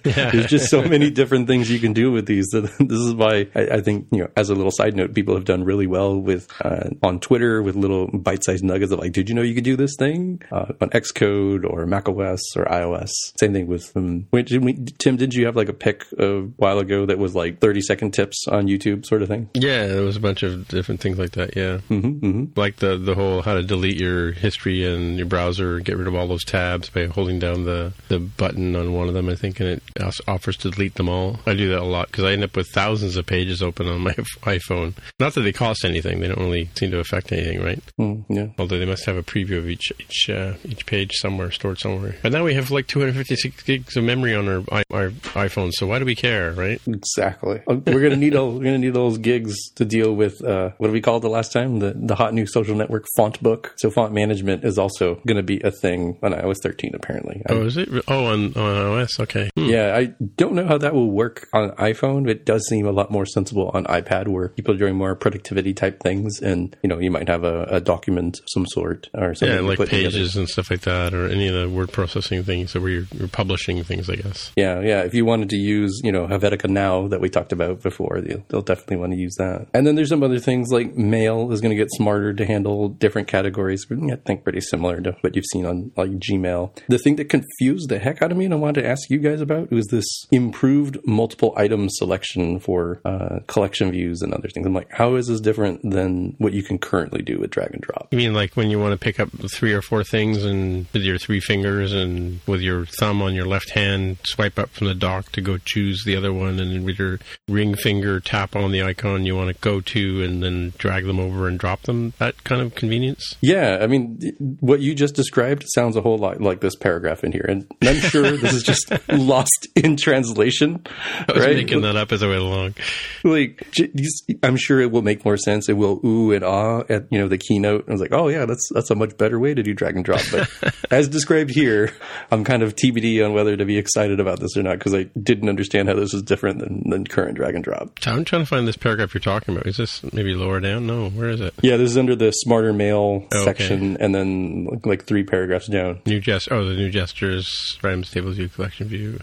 Yeah. There's just so many different things you can do with these. This is why I, I think, you know, as a little side note, people have done really well with, uh, on Twitter with little bite-sized nuggets of like, did you know you could do this thing? Uh, on Xcode or macOS or iOS. Same thing with um, wait, did we, Tim, did you have like a pick a while ago that was like thirty second tips on YouTube sort of thing? Yeah, there was a bunch of different things like that. Yeah. Mm-hmm, mm-hmm. Like the, the whole how to delete your history and your browser, get rid of all those tabs by holding down the, the button on one of them, I think, and it offers to delete them all. I do that a lot because I end up with thousands of pages open on my iPhone. Not that they cost anything. They don't really seem to affect anything, right? Mm, yeah. Although they must have a preview of each each, uh, each page somewhere, stored somewhere. And now we have like two hundred fifty-six gigs of memory on our our iPhone, so why do we care, right? Exactly. We're gonna need all we're gonna need those gigs to deal with uh, what did we call it the last time? The the hot new social network font book. So font management is also gonna be a thing on iOS thirteen apparently. Oh, I, is it? Oh, on, on iOS. Okay. Hmm. Yeah, I don't know how that will work on iPhone, but it does seem a lot more sensible on iPad, where people are doing more productivity type things, and you know you might have a, a document of some sort or something. Yeah, like pages together and stuff like that, or any of the word processing things where you're, you're publishing things, I guess. Yeah, yeah. If you wanted to use, you know, Helvetica Now that we talked about before, they'll, they'll definitely want to use that. And then there's some other things like Mail is going to get smarter to handle different categories. I think pretty similar to what you've seen on like Gmail. The thing that confused the heck out of me and I wanted to ask you guys about was this improved multiple item selection for uh, collection views and other things. I'm like, how is this different than what you can currently do with drag and drop? You mean like when you want to pick up three or four things and with your three fingers and with your thumb on your left hand, swipe up from the dock to go choose the other one, and with your ring finger tap on the icon you want to go to and then drag them over and drop them? That kind of convenience? Yeah, I mean, what you just described sounds a whole lot like this paragraph in here. And I'm sure this is just lost in translation. I was right? making that up as I went along. Like, I'm sure it will make more sense. It will ooh and ah at, you know, the keynote. I was like, oh yeah, that's that's a much better way to do drag and drop. But as described here, I'm kind of T B D on whether to be excited about this or not, because I didn't understand how this was different than, than current drag and drop. I'm trying to find this paragraph you're talking about. Is this maybe lower down? No, where is it? Yeah, this is under the Smarter Mail oh, section, okay. And then like, like three paragraphs down. New gest- Oh, the new gestures, items, tables, view, collection view.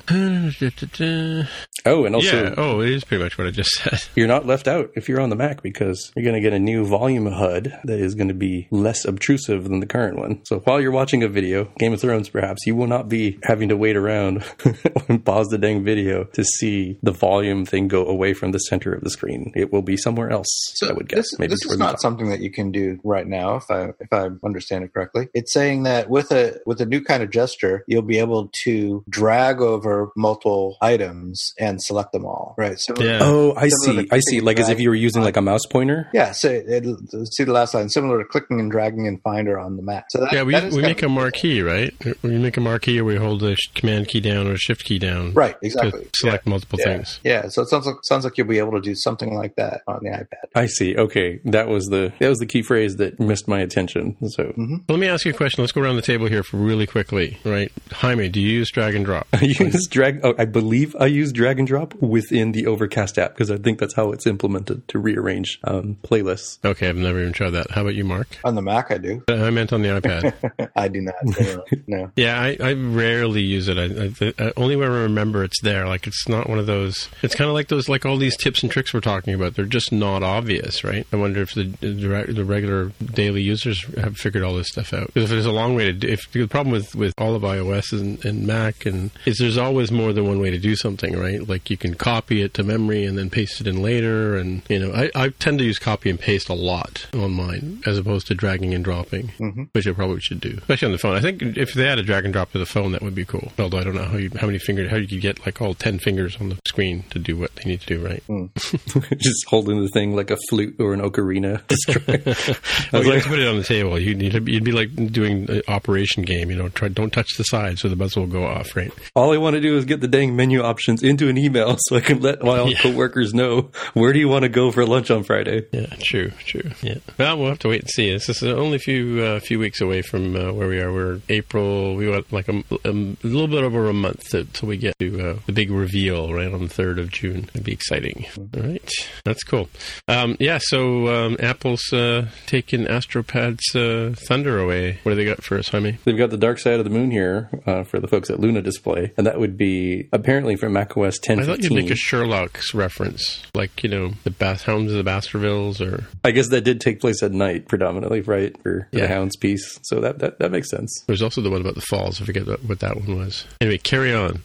Oh, and also... Yeah, oh, it is pretty much what I just said. You're not left out if you're on the Mac, because you're going to get a new volume H U D that is going to be less obtrusive than the current one. So while you're watching a video, Game of Thrones perhaps, you will not be having to wait around and pause the dang video to see the volume thing go away from the center of the screen. It will be somewhere else, so I would guess. This, Maybe this is not top. something that you can do right now, if I if I understand it correctly. It's saying that with a with a new kind of gesture, you'll be able to drag over multiple items and select them all, right? So yeah. Oh, I see. I see. Like as if you were using like a mouse pointer? Yeah. So it, it, see the last line, similar to clicking and dragging in Finder on the Mac. So that, yeah, we, that we make a marquee, right? We make a marquee, or we hold the sh- command key down or shift key down. Right, exactly. Select yeah. multiple yeah. things. Yeah, so it sounds like sounds like you'll be able to do something like that on the iPad. I see. Okay, that was the that was the key phrase that missed my attention. So mm-hmm. Let me ask you a question. Let's go around the table here for really quickly, right? Jaime, do you use drag and drop? I use drag. Oh, I believe I use drag and drop within the Overcast app because I think that's how it's implemented to rearrange um, playlists. Okay, I've never even tried that. How about you, Mark? On the Mac, I do. I meant on the iPad. I do not. Uh, no. Yeah, I, I rarely use it. I, I, I only when I remember it's there. Like it's not one of those. It's kind of like those, like all these tips and tricks we're talking about. They're just not obvious, right? I wonder if the the regular daily users have figured all this stuff out. Because if there's a long way to do, if the problem with, with all of iOS and, and Mac and is there's always more than one way to do something, right? Like you can copy it to memory and then paste it in later, and you know, I, I tend to use copy and paste a lot on mine as opposed to dragging and dropping, mm-hmm. which I probably should do, especially on the phone. I think if they had a drag and drop to the phone, that would be cool. Although I don't know how you, how many fingers, how you could get like all ten fingers on the screen to do what they need to do, right? Mm. Just holding the thing like a flute or an ocarina. I was oh, like, put it on the table. You'd, you'd be like doing an operation game, you know, try, don't touch the side so the buzzer will go off, right? All I want to do is get the dang menu options into an email so I can let my yeah. coworkers know, where do you want to go for lunch on Friday? Yeah, true, true. Yeah. Well, we'll have to wait and see. This is only a few, uh, few weeks away from uh, where we are. We're April, we want like a, a little bit over a month until we get to uh, the big reveal, right, on the third of June. It'd be exciting. All right. That's cool. Um, yeah, so um, Apple's uh, taken AstroPad's uh, thunder away. What do they got for us, Jaime? They've got the dark side of the moon here uh, for the folks at Luna Display, and that would be apparently from macOS ten fifteen. I thought you'd make a Sherlock's reference, like, you know, the Bath- Hounds of the Baskervilles, or... I guess that did take place at night, predominantly, right, for, for yeah. the Hounds piece, so that, that, that makes sense. There's also the one about the falls. I forget what, what that one was. Anyway, carry on.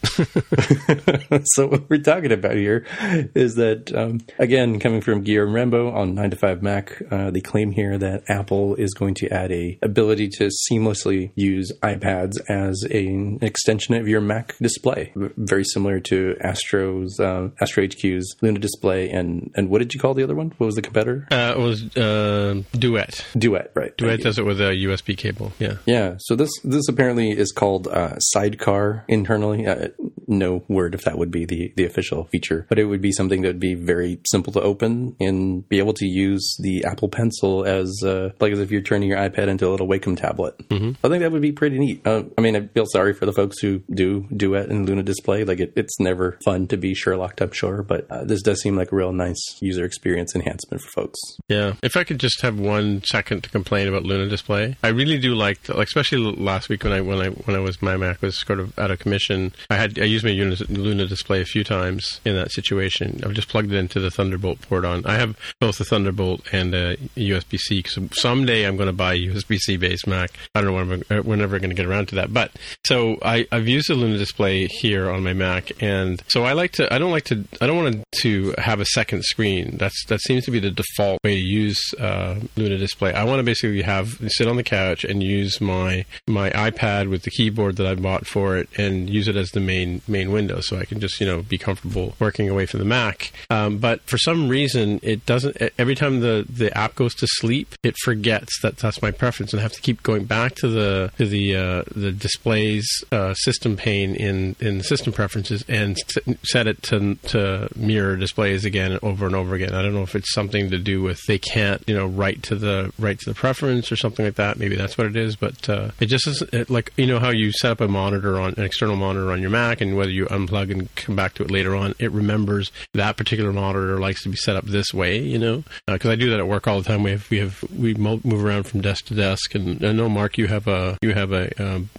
So what we're talking about here is that, um, again, coming from Guillermo Rembo on nine to five Mac, uh, the claim here that Apple is going to add a ability to seamlessly use iPads as a, an extension of your Mac display. Very similar to Astro's, uh, Astro H Q's Luna display. And, and what did you call the other one? What was the competitor? Uh, it was uh, Duet. Duet, right. Duet does it with a U S B cable, yeah. Yeah, so this this apparently is called uh, Sidecar internally. Uh, no word if that would be the, the official feature, but it would be something that would be very simple to open and be able to use the Apple Pencil as uh, like as if you're turning your iPad into a little Wacom tablet. Mm-hmm. I think that would be pretty neat. Uh, I mean, I feel sorry for the folks who do Duet and Luna display. Like it, it's never fun to be Sherlocked, I'm sure, but uh, this does seem like a real nice user experience enhancement for folks. Yeah, if I could just have one second to complain about Luna display, I really do like, the, like especially last week when I when I when I was my Mac was sort of out of commission. I had I used my Luna display a few times in that situation. I've just plugged it into the Thunderbolt port on. I have both the Thunderbolt and a U S B C. So someday I'm going to buy a U S B C based Mac. I don't know when I'm, we're never going to get around to that. But so I, I've used the Luna display here on my Mac, and so I like to. I don't like to. I don't want to have a second screen. That's that seems to be the default way to use uh, Luna display. I want to basically have sit on the couch and use my my iPad with the keyboard that I bought for it and use it as the main main window so I can just, you know, be comfortable working away from the Mac. Um, but for some reason, it doesn't... Every time the, the app goes to sleep, it forgets that that's my preference and I have to keep going back to the to the uh, the display's uh, system pane in, in the system preferences and t- set it to, to mirror displays again over and over again. I don't know if it's something to do with they can't, you know, write to the, write to the preference or something like that. Maybe that's what it is, but uh, it just is it, like, you know how you set up a monitor on an external monitor on your Mac and whether you unplug and come back to it later on, it remembers that particular monitor likes to be set up this way, you know, because uh, I do that at work all the time. We have, we have, we move around from desk to desk and I know, Mark, you have a, you have a um,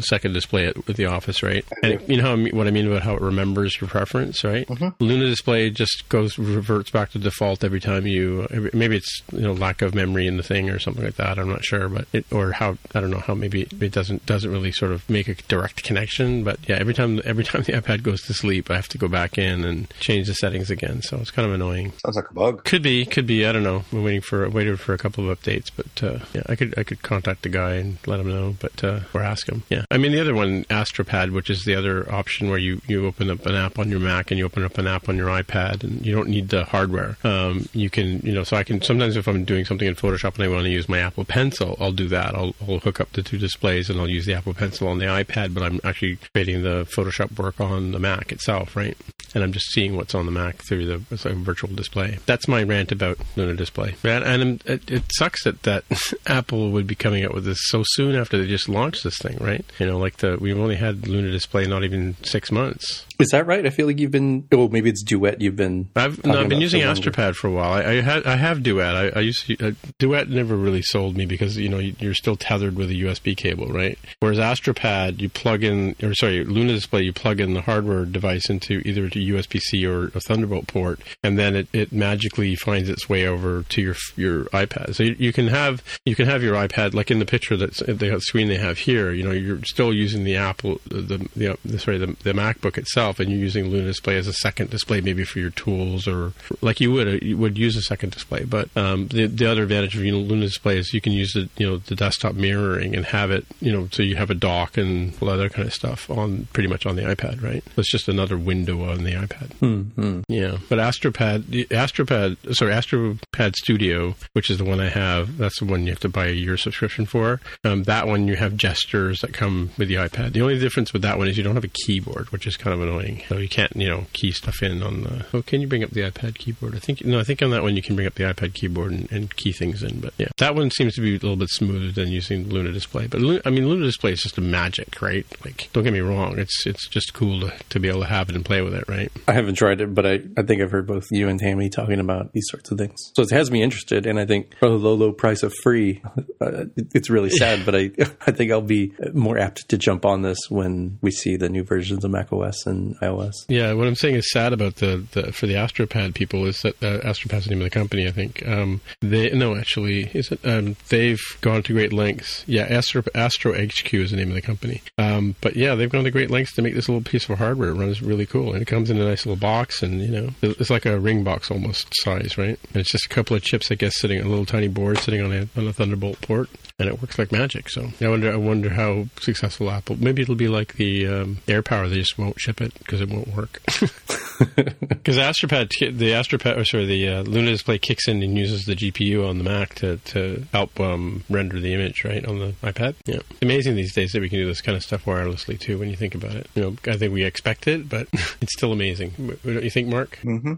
second display at, at the office, right? And it, you know how, what I mean about how it remembers your preference, right? Uh-huh. Luna display just goes, reverts back to default every time you, every, maybe it's, you know, lack of memory in the thing or something like that. I'm not sure, but it, or how, I don't know how maybe it, it doesn't, doesn't really sort of make a direct connection, but yeah, every time, every time the iPad goes to sleep, I have to go back in and change the settings again. So it's kind of annoying. Sounds like a bug. Could be, could be. I don't know. We're waiting for, waited for a couple of updates, but uh, yeah, I could, I could contact the guy and let him know, but, uh, or ask him. Yeah. I mean, the other one, AstroPad, which is the other option where you, you open up an app on your Mac and you open up an app on your iPad and you don't need the hardware. Um, you can, you know, so I can, sometimes if I'm doing something in Photoshop and I want to use my Apple Pencil, I'll do that. I'll, I'll hook up the two displays and I'll use the Apple Pencil on the iPad, but I'm actually creating the Photoshop work on the Mac itself, right? And I'm just seeing what's on the Mac through the it's like a virtual display. That's my rant about Luna display. And, and it, it sucks that, that Apple would be coming out with this so soon after they just launched this thing, right? You know, like the we've only had Luna display not even six months. Is that right? I feel like you've been... Oh, maybe it's Duet you've been... I've, no, I've been using AstroPad for a while. I, I, had, I have Duet. I, I used to, uh, Duet never really sold me because, you know, you're still tethered with a U S B cable, right? Whereas AstroPad, you plug in... Or sorry, Luna display, you plug in the hardware device into either a U S B C or a Thunderbolt port, and then it, it magically finds its way over to your your iPad. So you, you can have you can have your iPad, like in the picture that's the screen they have here, you know, you're still using the Apple... the, the, the Sorry, the, the MacBook itself, and you're using Luna display as a second display, maybe for your tools or for, like you would you would use a second display. But um, the the other advantage of you know, Luna display is you can use the you know the desktop mirroring and have it you know so you have a dock and all that kind of stuff on pretty much on the iPad, right? It's just another window on the iPad. Mm-hmm. Yeah, but AstroPad, AstroPad, sorry, AstroPad Studio, which is the one I have, that's the one you have to buy a year subscription for. Um, that one you have gestures that come with the iPad. The only difference with that one is you don't have a keyboard, which is kind of an So you can't, you know, key stuff in on the... Oh, can you bring up the iPad keyboard? I think... No, I think on that one you can bring up the iPad keyboard and, and key things in. But yeah, that one seems to be a little bit smoother than using Luna display. But Luna, I mean, Luna display is just a magic, right? Like, don't get me wrong. It's it's just cool to, to be able to have it and play with it, right? I haven't tried it, but I, I think I've heard both you and Tammy talking about these sorts of things. So it has me interested, and I think for the low, low price of free, uh, it, it's really sad, but I, I think I'll be more apt to jump on this when we see the new versions of macOS and on iOS. Yeah, what I'm saying is sad about the, the for the AstroPad people is that uh, AstroPad's the name of the company, I think. Um, they no, actually, is it? Um, they've gone to great lengths. Yeah, Astro, Astro H Q is the name of the company. Um, but yeah, they've gone to great lengths to make this little piece of hardware. It runs really cool, and it comes in a nice little box, and you know, it's like a ring box almost size, right? And it's just a couple of chips, I guess, sitting a little tiny board sitting on a on a Thunderbolt port, and it works like magic. So I wonder, I wonder how successful Apple. Maybe it'll be like the um, AirPower. They just won't ship it because it won't work. Because AstroPad, the AstroPad, or sorry, the uh, Luna display kicks in and uses the G P U on the Mac to to help um, render the image, right, on the iPad. Yeah, it's amazing these days that we can do this kind of stuff wirelessly too. When you think about it, you know, I think we expect it, but it's still amazing. Don't you think, Mark? Mm-hmm.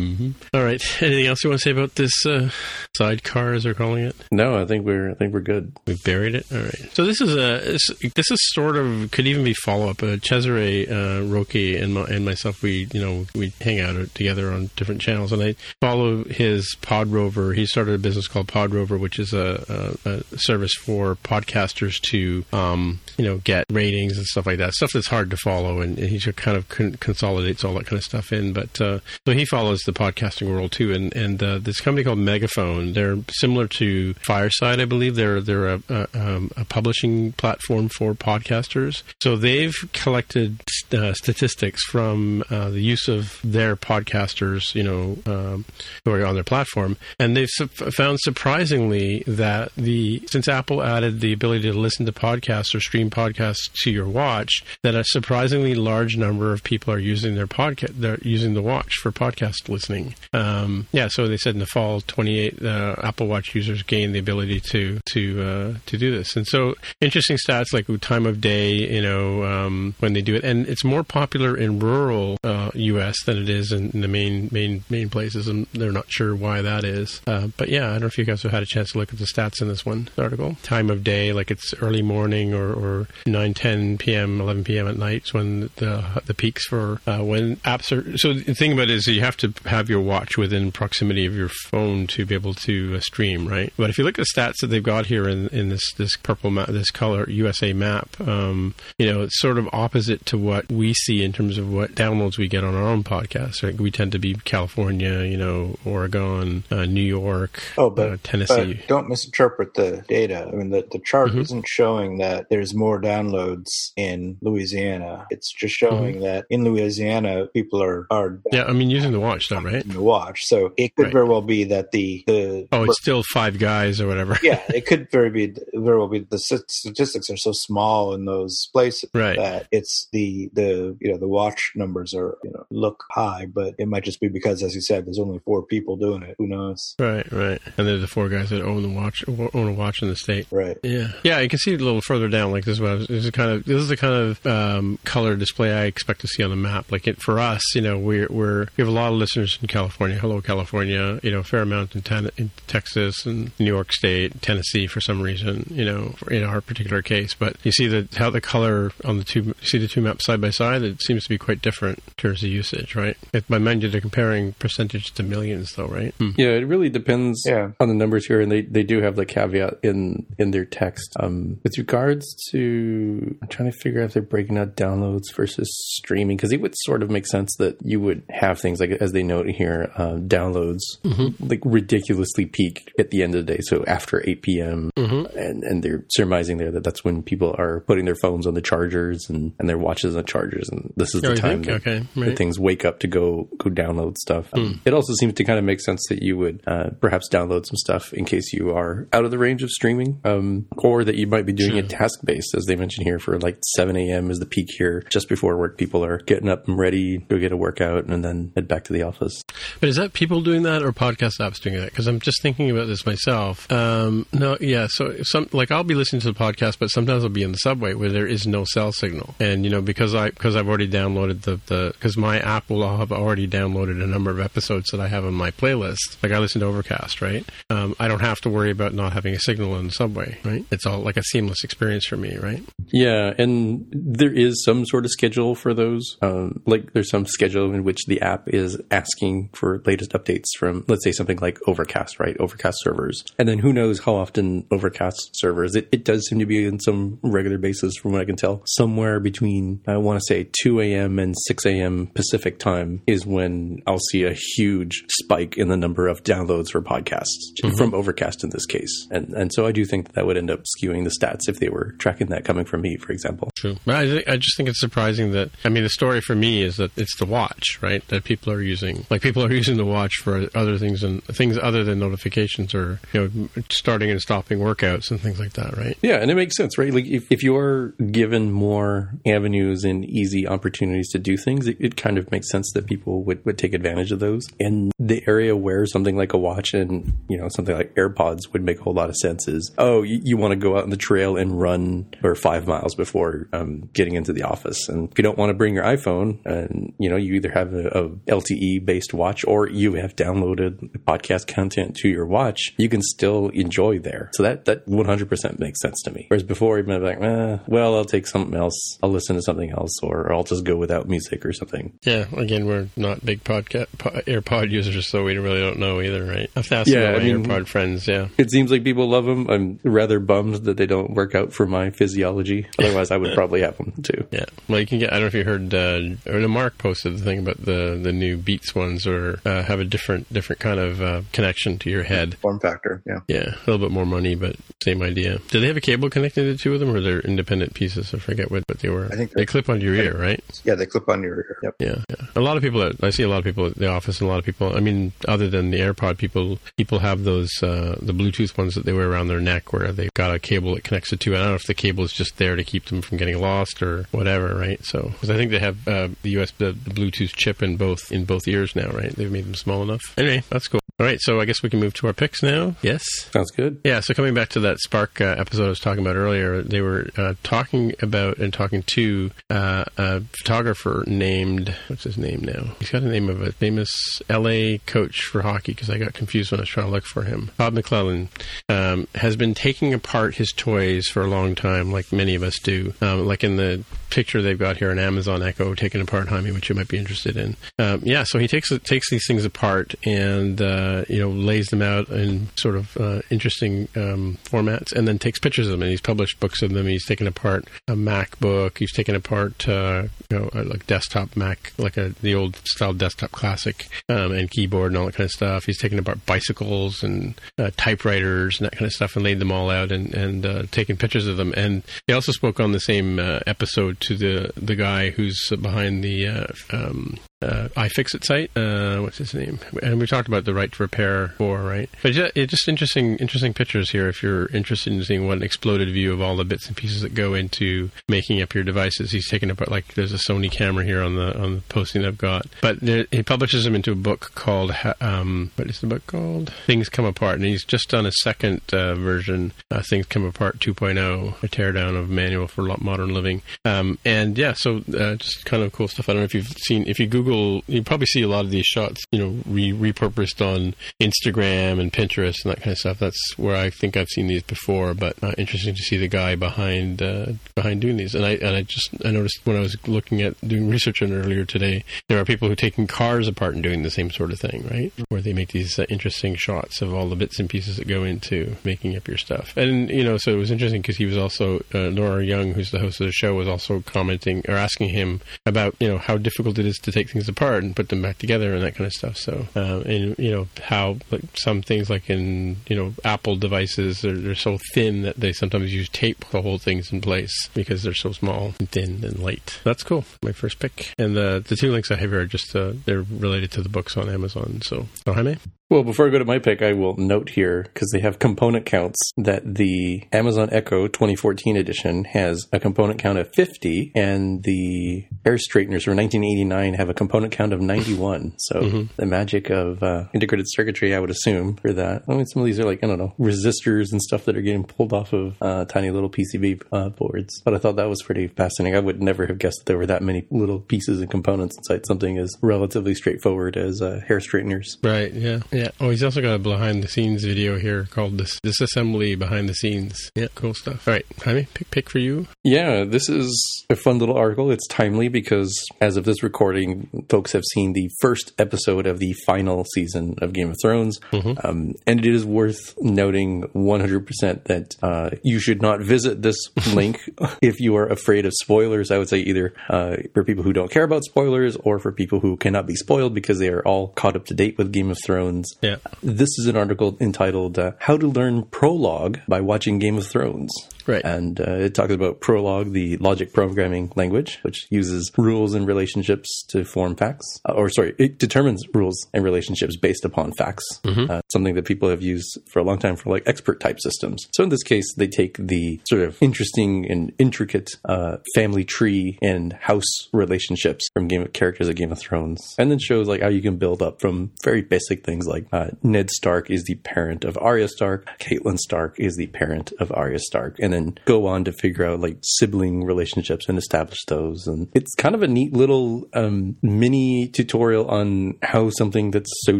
mm-hmm. All right. Anything else you want to say about this uh, sidecar, as they're calling it? No, I think we're I think we're good. We buried it. All right. So this is a this is sort of could even be follow up. Uh, Cesare uh, Rocchi and my, and myself, we you know we hang out together on different channels, and I follow his Pod Rover. He started a business called Pod Rover, which is a, a, a service for podcasters to um, you know get ratings and stuff like that. Stuff that's hard to follow, and, and he just kind of con- consolidates all that kind of stuff in. But uh, so he follows the podcasting world too, and and uh, this company called Megaphone. They're similar to Fireside, I believe. They're they're a, a, um, a publishing platform for podcasters. So they've collected uh, statistics from uh, the use of their podcasters, you know, um, who are on their platform, and they've su- found surprisingly that the since Apple added the ability to listen to podcasts or stream podcasts to your watch, that a surprisingly large number of people are using their podcast, they're using the watch for podcast listening. Um, yeah, so they said in the fall, twenty-eight uh, Apple Watch users gained the ability to to uh, to do this, and so interesting stats like time of day, you know. Um, when they do it, and it's more popular in rural uh, U S than it is in, in the main main main places, and they're not sure why that is. Uh, but yeah, I don't know if you guys have had a chance to look at the stats in this one article. Time of day, like it's early morning or, or nine, ten p.m., eleven p.m. at night is when the the peaks for uh, when apps are. So the thing about it is you have to have your watch within proximity of your phone to be able to uh, stream, right? But if you look at the stats that they've got here in, in this this purple map, this color U S A map, um, you know, it's sort of opposite to what we see in terms of what downloads we get on our own podcasts. Right? We tend to be California, you know, Oregon, uh, New York, oh, but, uh, Tennessee. But don't misinterpret the data. I mean, the, the chart mm-hmm. isn't showing that there's more downloads in Louisiana. It's just showing mm-hmm. that in Louisiana, people are... are yeah, I mean, using the watch, though, right? The watch. So it could right. very well be that the... the oh, it's still Five Guys or whatever. Yeah, it could very, be, very well be the statistics are so small in those places. Right. Right. That it's the, the you know the watch numbers are you know look high, but it might just be because, as you said, there's only four people doing it. Who knows? Right, right. And there's the four guys that own the watch, own a watch in the state. Right. Yeah, yeah. You can see it a little further down. Like this is what I was, this is kind of this is the kind of um, color display I expect to see on the map. Like it, for us, you know, we're, we're we have a lot of listeners in California. Hello, California. You know, fair amount in, ten, in Texas and New York State, Tennessee for some reason. You know, in our particular case, but you see the how the color. On the two, see the two maps side by side, it seems to be quite different in terms of usage, right? If, by mind you, they're comparing percentage to millions, though, right? Mm. Yeah, it really depends yeah. on the numbers here, and they, they do have the caveat in, in their text. Um, with regards to, I'm trying to figure out if they're breaking out downloads versus streaming, because it would sort of make sense that you would have things like, as they note here, uh, downloads mm-hmm. like ridiculously peak at the end of the day, so after eight p.m., mm-hmm. and, and they're surmising there that that's when people are putting their phones on the charger. And, and their watches and chargers, and this is the oh, time that, okay, right. that things wake up to go go download stuff. Mm. Um, it also seems to kind of make sense that you would uh, perhaps download some stuff in case you are out of the range of streaming, um, or that you might be doing sure. it task-based, as they mentioned here, for like seven a.m. is the peak here, just before work. People are getting up and ready, go get a workout, and then head back to the office. But is that people doing that or podcast apps doing that? Because I'm just thinking about this myself. Um, no, yeah, so some like I'll be listening to the podcast, but sometimes I'll be in the subway where there is no cell signal, and you know because I because I've already downloaded the the because my app will have already downloaded a number of episodes that I have on my playlist. Like I listen to Overcast, right? Um, I don't have to worry about not having a signal in the subway, right? It's all like a seamless experience for me, right? Yeah, and there is some sort of schedule for those. Um, like there's some schedule in which the app is asking for latest updates from, let's say, something like Overcast, right? Overcast servers, and then who knows how often Overcast servers. It, it does seem to be on some regular basis, from what I can tell. Somewhere between, I want to say, two two a.m. and six a.m. Pacific time is when I'll see a huge spike in the number of downloads for podcasts mm-hmm. from Overcast in this case. And and so I do think that, that would end up skewing the stats if they were tracking that coming from me, for example. True. I, th- I just think it's surprising that, I mean, the story for me is that it's the watch, right? That people are using, like people are using the watch for other things and things other than notifications or, you know, starting and stopping workouts and things like that, right? Yeah. And it makes sense, right? Like if, if you're given more avenues and easy opportunities to do things, it, it kind of makes sense that people would, would take advantage of those. And the area where something like a watch and, you know, something like AirPods would make a whole lot of sense is, oh, you, you want to go out on the trail and run for five miles before um, getting into the office. And if you don't want to bring your iPhone and, you know, you either have a, a L T E based watch or you have downloaded podcast content to your watch, you can still enjoy there. So that, that one hundred percent makes sense to me. Whereas before, you've been like, eh, well, I'll take something else. I'll listen to something else, or I'll just go without music or something. Yeah. Again, we're not big podcast po- AirPod users, so we really don't know either, right? I've asked yeah, my mean, AirPod friends. Yeah. It seems like people love them. I'm rather bummed that they don't work out for my physiology. Otherwise, I would probably have them too. Yeah. Well, you can get. I don't know if you heard. Uh, or Mark posted the thing about the, the new Beats ones, or uh, have a different different kind of uh, connection to your head. Form factor. Yeah. Yeah. A little bit more money, but same idea. Do they have a cable connected to the two of them, or they're independent pieces? I forget what, what they were. I think they clip onto your ear, right? Yeah, they clip onto your ear. Yep. Yeah, yeah. A lot of people, at, I see a lot of people at the office, and a lot of people, I mean, other than the AirPod people, people have those, uh, the Bluetooth ones that they wear around their neck where they've got a cable that connects the two. I don't know if the cable is just there to keep them from getting lost or whatever, right? So, because I think they have uh, the U S, the, the Bluetooth chip in both, in both ears now, right? They've made them small enough. Anyway, that's cool. All right, so I guess we can move to our picks now. Yes? Sounds good. Yeah, so coming back to that Spark uh, episode I was talking about earlier, they were uh, talking about and talking to uh, a photographer named, what's his name now? He's got a name of a famous L A coach for hockey, because I got confused when I was trying to look for him. Bob McClellan um, has been taking apart his toys for a long time, like many of us do. Um, like in the picture they've got here, an Amazon Echo taken apart, Jaime, which you might be interested in. Um, yeah, so he takes takes these things apart and uh, you know, lays them out in sort of uh, interesting um, formats, and then takes pictures of them. And he's published books of them. He's taken apart a MacBook. He's taken apart uh, you know, like desktop Mac, like a, the old style desktop classic, um, and keyboard and all that kind of stuff. He's taken apart bicycles and uh, typewriters and that kind of stuff, and laid them all out and and uh, taken pictures of them. And they also spoke on the same uh, episode to the the guy who's behind the uh, um, uh, iFixit site. Uh, what's his name? And we talked about the right to repair for, right? But yeah, it's just interesting, interesting pictures here if you're interested in seeing what an exploded view of all the bits and pieces that go into making up your devices. He's taken apart, like there's a Sony camera here on the on the posting I've got. But there, he publishes them into a book called, um, what is the book called? Things Come Apart. And he's just done a second uh, version, uh, Things Come Apart two point oh, a teardown of Manual for Modern Living. Um, and yeah, so uh, just kind of cool stuff. I don't know if you've seen, if you Google, you probably see a lot of these shots, you know, re- repurposed on Instagram and Pinterest and that kind of stuff. That's where I think I've seen these before, but uh, interesting to see the guy behind uh, behind doing these. And I and I just I noticed when I was looking at doing research on earlier today, there are people who are taking cars apart and doing the same sort of thing, right? Where they make these uh, interesting shots of all the bits and pieces that go into making up your stuff. And you know, so it was interesting because he was also uh, Nora Young, who's the host of the show, was also commenting or asking him about, you know, how difficult it is to take things apart and put them back together and that kind of stuff. So uh, and you know how like some things like in, you know, Apple devices, they're, they're so thin that they sometimes use tape to hold things in place because they're so small and thin and light. That's cool. My first pick. And the, the two links I have here are just, uh, they're related to the books on Amazon. So, so Jaime? Well, before I go to my pick, I will note here, because they have component counts, that the Amazon Echo twenty fourteen edition has a component count of fifty, and the hair straighteners from nineteen eighty-nine have a component count of ninety-one. So mm-hmm. the magic of uh, integrated circuitry, I would assume, for that. I mean, some of these are like, I don't know, resistors and stuff that are getting pulled off of uh, tiny little P C B uh, boards. But I thought that was pretty fascinating. I would never have guessed that there were that many little pieces and components inside something as relatively straightforward as uh, hair straighteners. Right, yeah. Yeah. Oh, he's also got a behind-the-scenes video here called Dis- Disassembly Behind the Scenes. Yeah, cool stuff. All right, Jaime, pick, pick for you. Yeah, this is a fun little article. It's timely because as of this recording, folks have seen the first episode of the final season of Game of Thrones. Mm-hmm. Um, and it is worth noting one hundred percent that uh, you should not visit this link if you are afraid of spoilers. I would say either uh, for people who don't care about spoilers or for people who cannot be spoiled because they are all caught up to date with Game of Thrones. Yeah. This is an article entitled uh, How to Learn Prologue by Watching Game of Thrones. Right. And uh, it talks about Prologue, the logic programming language, which uses rules and relationships to form facts. Uh, or sorry, it determines rules and relationships based upon facts, mm-hmm. uh, something that people have used for a long time for like expert type systems. So in this case, they take the sort of interesting and intricate uh, family tree and house relationships from Game of characters of Game of Thrones, and then shows like how you can build up from very basic things like uh, Ned Stark is the parent of Arya Stark, Catelyn Stark is the parent of Arya Stark, and then go on to figure out like sibling relationships and establish those. And it's kind of a neat little um, mini tutorial on how something that's so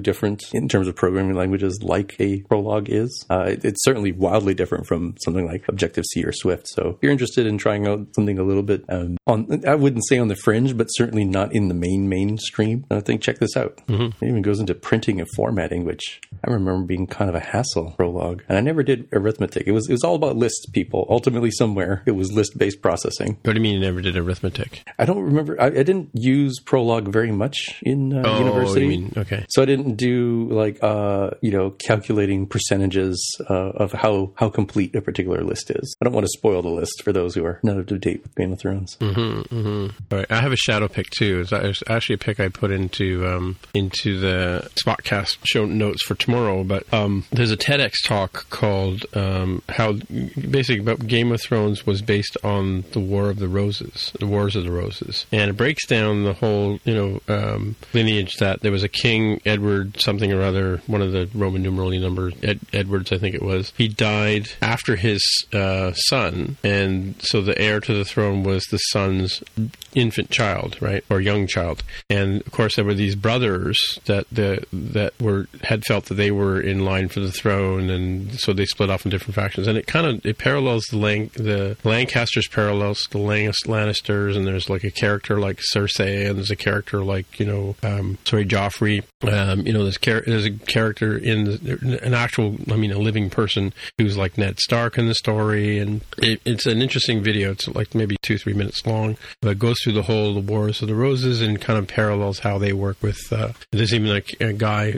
different in terms of programming languages like a prologue is. Uh, it, it's certainly wildly different from something like Objective-C or Swift. So if you're interested in trying out something a little bit um, on, I wouldn't say on the fringe, but certainly not in the main mainstream, I think check this out. Mm-hmm. It even goes into printing and formatting, which I remember being kind of a hassle, prologue. And I never did arithmetic. It was, it was all about lists, people. Ultimately, somewhere, it was list-based processing. What do you mean you never did arithmetic? I don't remember. I, I didn't use Prologue very much in uh, oh, university. You mean, okay. So I didn't do, like, uh, you know, calculating percentages uh, of how, how complete a particular list is. I don't want to spoil the list for those who are not up to date with Game of Thrones. Mm-hmm, mm-hmm. All right. I have a shadow pick, too. It's actually a pick I put into um, into the Spotcast show notes for tomorrow. But um, there's a TEDx talk called um, how basically about Game of Thrones was based on the War of the Roses, the Wars of the Roses. And it breaks down the whole, you know, um, lineage that there was a king, Edward something or other, one of the Roman numeral numbers, Ed, Edwards, I think it was. He died after his uh, son, and so the heir to the throne was the son's infant child, right, or young child. And, of course, there were these brothers that the, that were had felt that they were in line for the throne, and so they split off in different factions. And it kind of, it parallels The, Lanc- the Lancasters parallels the Lan- Lannisters, and there's like a character like Cersei, and there's a character like, you know, um, sorry, Joffrey. Um, you know, there's, char- there's a character in the, an actual, I mean, a living person who's like Ned Stark in the story, and it, it's an interesting video. It's like maybe two, three minutes long, but it goes through the whole the Wars of the Roses and kind of parallels how they work with. Uh, there's even like a guy,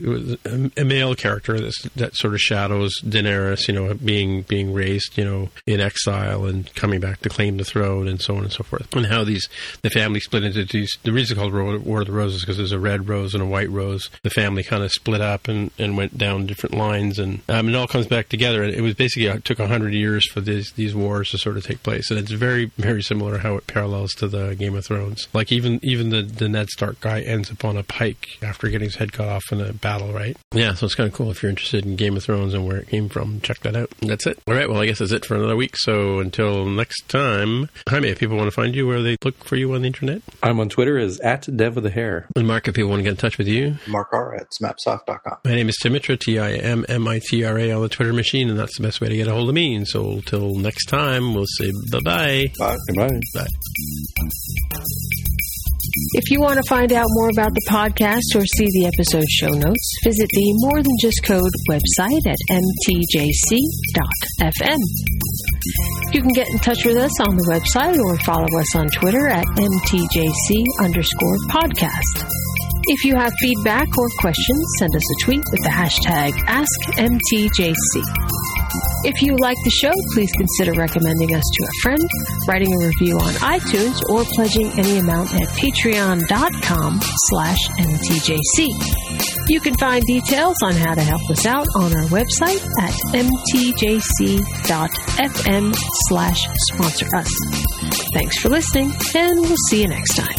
a male character that's, that sort of shadows Daenerys, you know, being being raised, you know, in exile and coming back to claim the throne and so on and so forth. And how these the family split into these. The reason it's called War of the Roses because there's a red rose and a white rose. The family kind of split up and, and went down different lines, and um, it all comes back together. And it was basically it took a hundred years for these these wars to sort of take place, and it's very very similar how it parallels to the Game of Thrones. Like even even the, the Ned Stark guy ends up on a pike after getting his head cut off in a battle, right? Yeah, so it's kind of cool if you're interested in Game of Thrones and where it came from. Check that out. That's it. All right. Well, I guess that's it for another week. So until next time, Jaime, if people want to find you, where they look for you on the internet? I'm on Twitter as at Dev with a Hair. And Mark, if people want to get in touch with you? Mark R at smapsoft dot com. My name is Timitra, T I M M I T R A on the Twitter machine, and that's the best way to get a hold of me. And so until next time, we'll say bye-bye. Bye. Goodbye. Bye. If you want to find out more about the podcast or see the episode show notes, visit the More Than Just Code website at m t j c dot f m. You can get in touch with us on the website or follow us on Twitter at m t j c underscore podcast. If you have feedback or questions, send us a tweet with the hashtag Ask M T J C. If you like the show, please consider recommending us to a friend, writing a review on iTunes, or pledging any amount at patreon dot com slash M T J C. You can find details on how to help us out on our website at m t j c dot f m slash sponsor us. Thanks for listening, and we'll see you next time.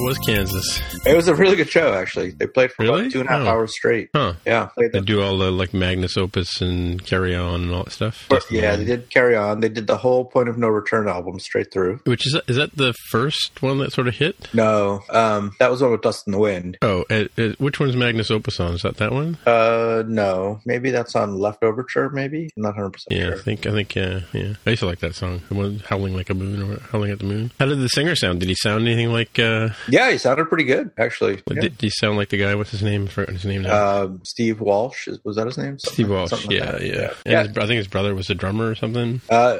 Was Kansas. It was a really good show, actually. They played for really? about two and a half oh. hours straight. Huh. Yeah. They do all the like Magnus Opus and Carry On and all that stuff? But, yeah, they did Carry On. They did the whole Point of No Return album straight through. Which is, is that the first one that sort of hit? No. Um, that was one with Dust in the Wind. Oh, it, it, which one's Magnus Opus on? Is that that one? Uh, no. Maybe that's on Left Overture, maybe? I'm not one hundred percent yeah, sure. Yeah, I think, I think, yeah, yeah. I used to like that song. It was Howling Like a Moon or Howling at the Moon. How did the singer sound? Did he sound anything like... Uh... Yeah, he sounded pretty good, actually. Yeah. Did he sound like the guy? What's his name? I forgot his name now. Uh, Steve Walsh. Was that his name? Something Steve Walsh, like, yeah, like yeah. yeah. And yeah. His, I think his brother was a drummer or something. Uh...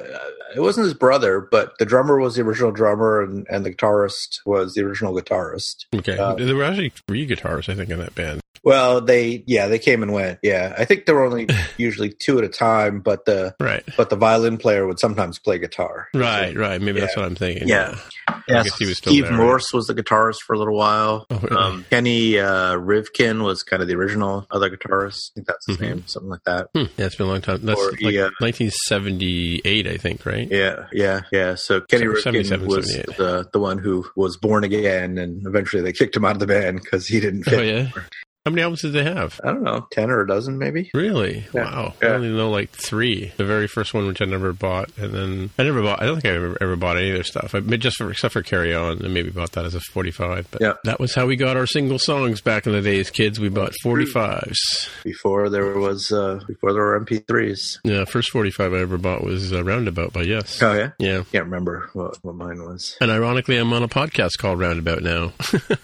It wasn't his brother, but the drummer was the original drummer, and, and the guitarist was the original guitarist. Okay. Um, there were actually three guitarists, I think, in that band. Well, they, yeah, they came and went. Yeah. I think there were only usually two at a time, but the right. but the violin player would sometimes play guitar. Right, so, right. Maybe yeah. that's what I'm thinking. Yeah. yeah. yeah I guess so he was still Steve there, Morse right? was the guitarist for a little while. Oh, really? um, Kenny uh, Rivkin was kind of the original other guitarist. I think that's his mm-hmm. name, something like that. Hmm. Yeah, it's been a long time. That's or, like yeah. nineteen seventy-eight, I think, right? Yeah, yeah, yeah. So Kenny Ripken was the, the one who was born again, and eventually they kicked him out of the band because he didn't fit. Oh, yeah. Anymore. How many albums did they have? I don't know, ten or a dozen, maybe. Really? Yeah. Wow. Yeah. I only know like three. The very first one, which I never bought, and then I never bought. I don't think I ever, ever bought any of their stuff. I just for, except for Carry On, and maybe bought that as a forty-five. But yeah. that was how we got our single songs back in the days, kids. We bought forty-fives before there was uh, before there were M P threes. Yeah, first forty-five I ever bought was uh, Roundabout by Yes. Oh yeah, yeah. Can't remember what, what mine was. And ironically, I'm on a podcast called Roundabout now.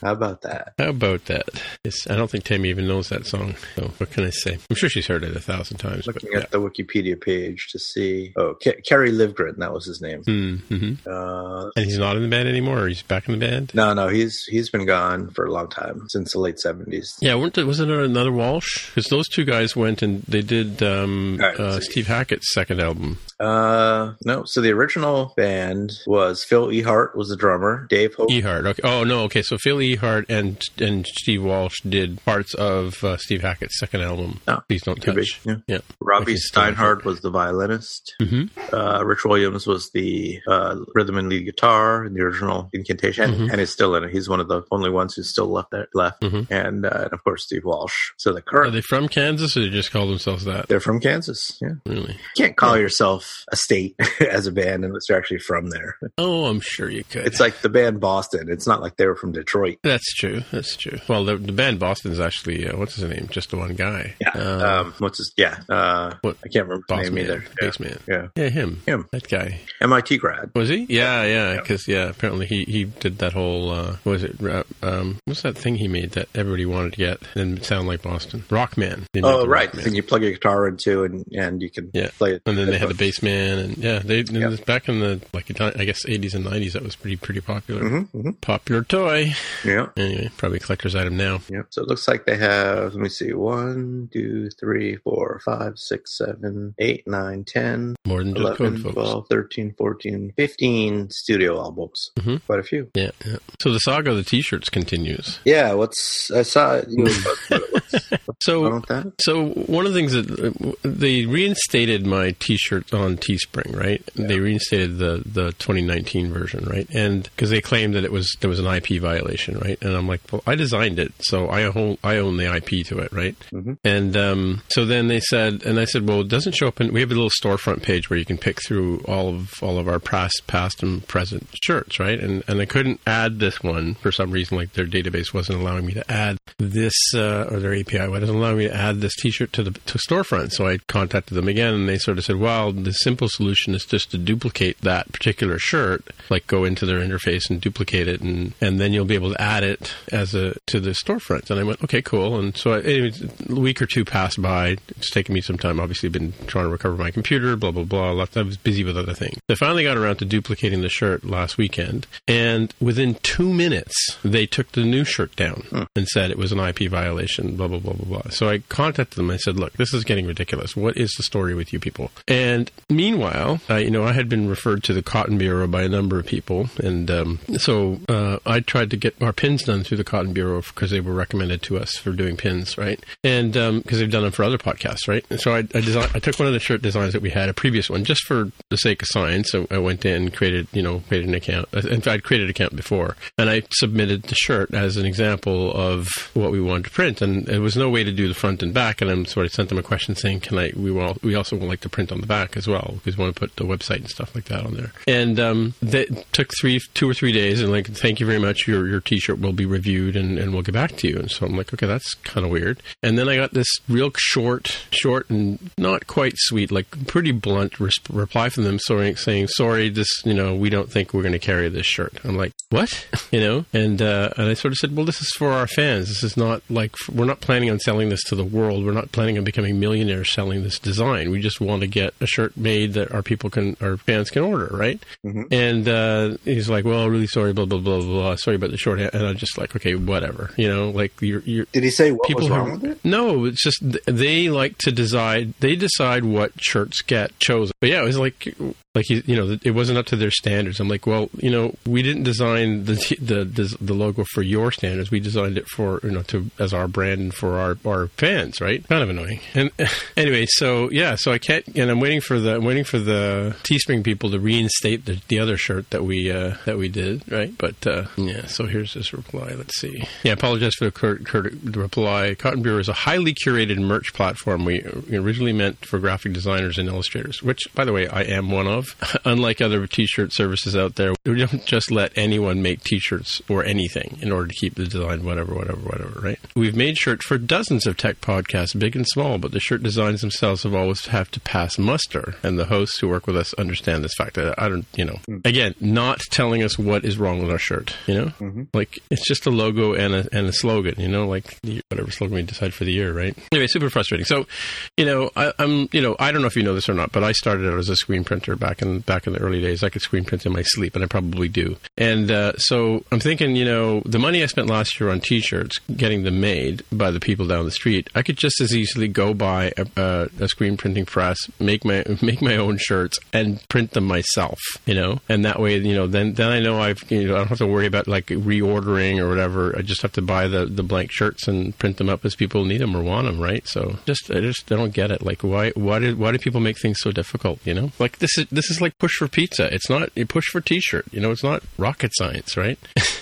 How about that? How about that? It's, I don't think. Tammy even knows that song. So what can I say? I'm sure she's heard it a thousand times. Looking but, at yeah. the Wikipedia page to see. Oh, K- Kerry Livgren, that was his name. Mm-hmm. Uh, and he's not in the band anymore. Or he's back in the band. No, no, he's he's been gone for a long time since the late seventies. Yeah, weren't there, wasn't there another Walsh? Because those two guys went and they did um, right, uh, Steve Hackett's second album. Uh, no. So the original band was Phil Ehart was the drummer. Dave Hope. Ehart. Okay. Oh no. Okay. So Phil Ehart and and Steve Walsh did part parts of uh, Steve Hackett's second album. Oh, Please Don't Touch. Yeah. yeah. Robbie Steinhardt was the violinist. Mm-hmm. Uh, Rich Williams was the uh, rhythm and lead guitar in the original incantation, mm-hmm. and is still in it. He's one of the only ones who's still left. There, left, mm-hmm. and, uh, and of course Steve Walsh. So the current. Are they from Kansas, or they just call themselves that? They're from Kansas. Yeah, really. You can't call yeah. yourself a state as a band unless you're actually from there. Oh, I'm sure you could. It's like the band Boston. It's not like they were from Detroit. That's true. That's true. Well, the, the band Boston's actually uh, what's his name? Just the one guy. Yeah. Uh, um, what's his? Yeah. Uh, what, I can't remember his name man, either. Yeah. Bassman. Yeah. Yeah. Him. Him. That guy. M I T grad. Was he? Yeah. Yeah. Because yeah. yeah, apparently he, he did that whole uh, what was it? Uh, um, what's that thing he made that everybody wanted to get and sound like Boston? Rockman. Oh right. Rockman. The thing you plug your guitar into and, and you can yeah. play it. And then they had a Bassman and yeah they yeah. This, back in the like I guess eighties and nineties that was pretty pretty popular mm-hmm, mm-hmm. popular toy. Yeah. Anyway, probably a collector's item now. Yeah. So it looks like. Like they have, let me see, one, two, three, four, five, six, seven, eight, nine, ten, more than just eleven, code, twelve, folks. thirteen, fourteen, fifteen studio albums. Mm-hmm. Quite a few. Yeah, yeah. So the saga of the t-shirts continues. Yeah. What's I saw. You know, what's, what's so that? So one of the things that they reinstated my t-shirt on Teespring, right? Yeah. They reinstated the the twenty nineteen version, right? And because they claimed that it was there was an I P violation, right? And I'm like, well, I designed it, so I hold. I own the I P to it, right? Mm-hmm. And um, so then they said, and I said, well, it doesn't show up in, we have a little storefront page where you can pick through all of all of our past, past and present shirts, right? And and I couldn't add this one for some reason, like their database wasn't allowing me to add this, uh, or their A P I wasn't allowing me to add this t-shirt to the to storefront. So I contacted them again and they sort of said, well, the simple solution is just to duplicate that particular shirt, like go into their interface and duplicate it and, and then you'll be able to add it as a to the storefront. And I went, okay. Okay, cool. And so I, a week or two passed by. It's taken me some time. Obviously, I've been trying to recover my computer, blah, blah, blah. I was busy with other things. I finally got around to duplicating the shirt last weekend. And within two minutes, they took the new shirt down huh. and said it was an I P violation. blah, blah, blah, blah, blah. So I contacted them. I said, look, this is getting ridiculous. What is the story with you people? And meanwhile, I, you know, I had been referred to the Cotton Bureau by a number of people. And um, so uh, I tried to get our pins done through the Cotton Bureau because they were recommended to us for doing pins, right? And because um, they've done them for other podcasts, right? And so I, I, designed, I took one of the shirt designs that we had, a previous one, just for the sake of science. So I went in and created, you know, created an account. In fact, I'd created an account before. And I submitted the shirt as an example of what we wanted to print. And there was no way to do the front and back. And I sort of sent them a question saying, can I, we, will, we also would like to print on the back as well, because we want to put the website and stuff like that on there. And um, that took three, two or three days. And like, thank you very much. Your your t-shirt will be reviewed and, and we'll get back to you. And so I'm like, okay, that's kind of weird. And then I got this real short, short and not quite sweet, like pretty blunt re- reply from them saying, sorry, this, you know, we don't think we're going to carry this shirt. I'm like, what? You know? And, uh, and I sort of said, well, this is for our fans. This is not like, we're not planning on selling this to the world. We're not planning on becoming millionaires selling this design. We just want to get a shirt made that our people can, our fans can order, right? Mm-hmm. And uh, he's like, well, really sorry, blah, blah, blah, blah. Sorry about the short hand. And I'm just like, okay, whatever. You know, like you're... you're Did he say what was wrong who, with it? No, it's just, they like to decide, they decide what shirts get chosen. But yeah, it was like... Like, you know, it wasn't up to their standards. I'm like, well, you know, we didn't design the the the logo for your standards. We designed it for, you know, to as our brand and for our, our fans, right? Kind of annoying. And anyway, so, yeah, so I can't, and I'm waiting for the I'm waiting for the Teespring people to reinstate the, the other shirt that we uh, that we did, right? But, uh, yeah, so here's this reply. Let's see. Yeah, I apologize for the, cur- cur- the reply. Cotton Bureau is a highly curated merch platform we originally meant for graphic designers and illustrators, which, by the way, I am one of. Unlike other t-shirt services out there, we don't just let anyone make t-shirts or anything in order to keep the design, whatever, whatever, whatever, right? We've made shirts for dozens of tech podcasts, big and small, but the shirt designs themselves have always have to pass muster, and the hosts who work with us understand this fact. I don't, you know, again, not telling us what is wrong with our shirt, you know? Mm-hmm. Like, it's just a logo and a, and a slogan, you know, like whatever slogan we decide for the year, right? Anyway, super frustrating. So, you know, I, I'm, you know, I don't know if you know this or not, but I started out as a screen printer back in back in the early days. I could screen print in my sleep, and I probably do. And uh, so I'm thinking, you know, the money I spent last year on t-shirts, getting them made by the people down the street, I could just as easily go buy a, a, a screen printing press, make my make my own shirts, and print them myself, you know? And that way, you know, then then I know I've, you know, I don't have to worry about, like, reordering or whatever. I just have to buy the, the blank shirts and print them up as people need them or want them, right? So just, I just, I don't get it. Like, why, why, did, why do people make things so difficult, you know? Like, this is, this is like push for pizza. It's not a push for t-shirt. You know, it's not rocket science, right?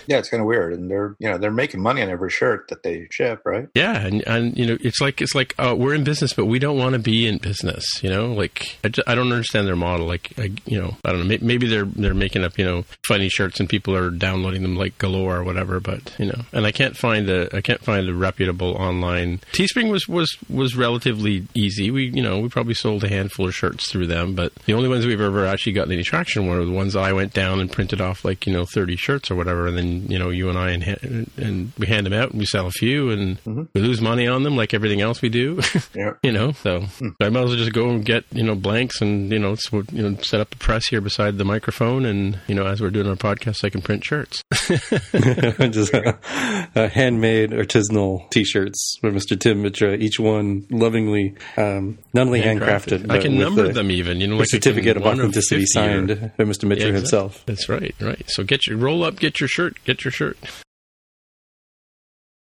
Yeah, it's kind of weird. And they're, you know, they're making money on every shirt that they ship, right? Yeah. And, and you know, it's like, it's like, uh, we're in business, but we don't want to be in business, you know? Like, I, just, I don't understand their model. Like, I, you know, I don't know. Maybe they're, they're making up, you know, funny shirts and people are downloading them like galore or whatever, but, you know, and I can't find a, I can't find a reputable online. Teespring was, was, was relatively easy. We, you know, we probably sold a handful of shirts through them, but the only ones we've ever actually gotten any traction were the ones I went down and printed off, like, you know, thirty shirts or whatever, and then, you know, you and I and, ha- and we hand them out and we sell a few and mm-hmm. we lose money on them like everything else we do. Yeah. You know, so mm. I might as well just go and get, you know, blanks and, you know, so, you know, set up a press here beside the microphone, and, you know, as we're doing our podcast I can print shirts. Just uh, uh, handmade artisanal t-shirts with Mister Tim Mitra, each one lovingly um, not only handcrafted, handcrafted I can number the, them even, you know, like a certificate about them to be signed or, by Mister Mitra, yeah, exactly. Himself. That's right, right. So get your roll up, get your shirt, get your shirt.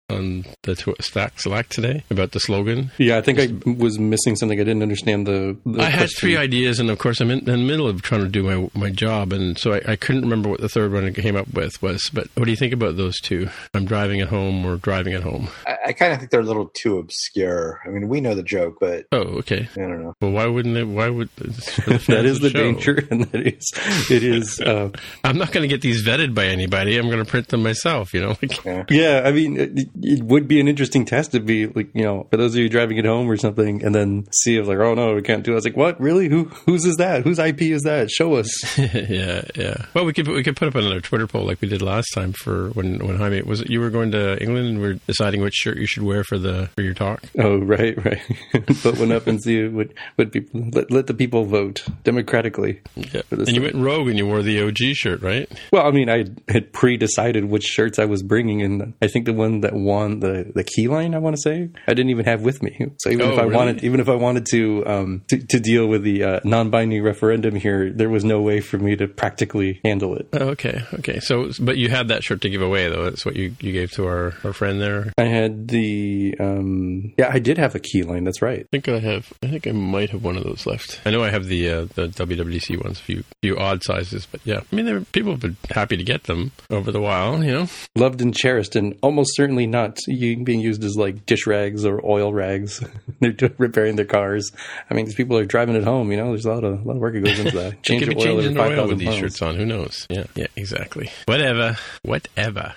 On the tw- stack Slack today about the slogan. Yeah, I think I was missing something. I didn't understand the, the I question. Had three ideas, and of course I'm in, in the middle of trying to do my my job, and so I, I couldn't remember what the third one I came up with was. But what do you think about those two? I'm driving at home or driving at home. I, I kind of think they're a little too obscure. I mean, we know the joke, but oh, okay. I don't know. Well, why wouldn't they? Why would that is the show. Danger, and that is it is. Uh, I'm not going to get these vetted by anybody. I'm going to print them myself. You know. Like, yeah. yeah, I mean. It, It would be an interesting test to be like, you know, for those of you driving at home or something, and then see if like, oh no, we can't do it. I was like, what? Really? Who whose is that? Whose I P is that? Show us. yeah, yeah. Well, we could we could put up another Twitter poll like we did last time for when when Jaime was it, you were going to England and we were deciding which shirt you should wear for the for your talk. Oh right, right. Put one up and see what what people let, let the people vote democratically. Yeah. And thing. You went rogue and you wore the O G shirt, right? Well, I mean, I had pre-decided which shirts I was bringing, and I think the one that one, the, the key line, I want to say, I didn't even have with me. So even oh, if I really? wanted, even if I wanted to, um, to, to deal with the uh, non-binding referendum here, there was no way for me to practically handle it. Okay. Okay. So, but you had that shirt to give away though. That's what you, you gave to our, our friend there. I had the, um, yeah, I did have a key line. That's right. I think I have, I think I might have one of those left. I know I have the, uh, the W W D C ones, a few, few odd sizes, but yeah, I mean, there, people have been happy to get them over the while, you know, loved and cherished and almost certainly not being used as like dish rags or oil rags. They're doing, repairing their cars. I mean, these people are driving it home, you know, there's a lot of, a lot of work that goes into that. Change your oil every five thousand with these miles. Shirts on. Who knows? Yeah. Yeah, exactly. Whatever. Whatever.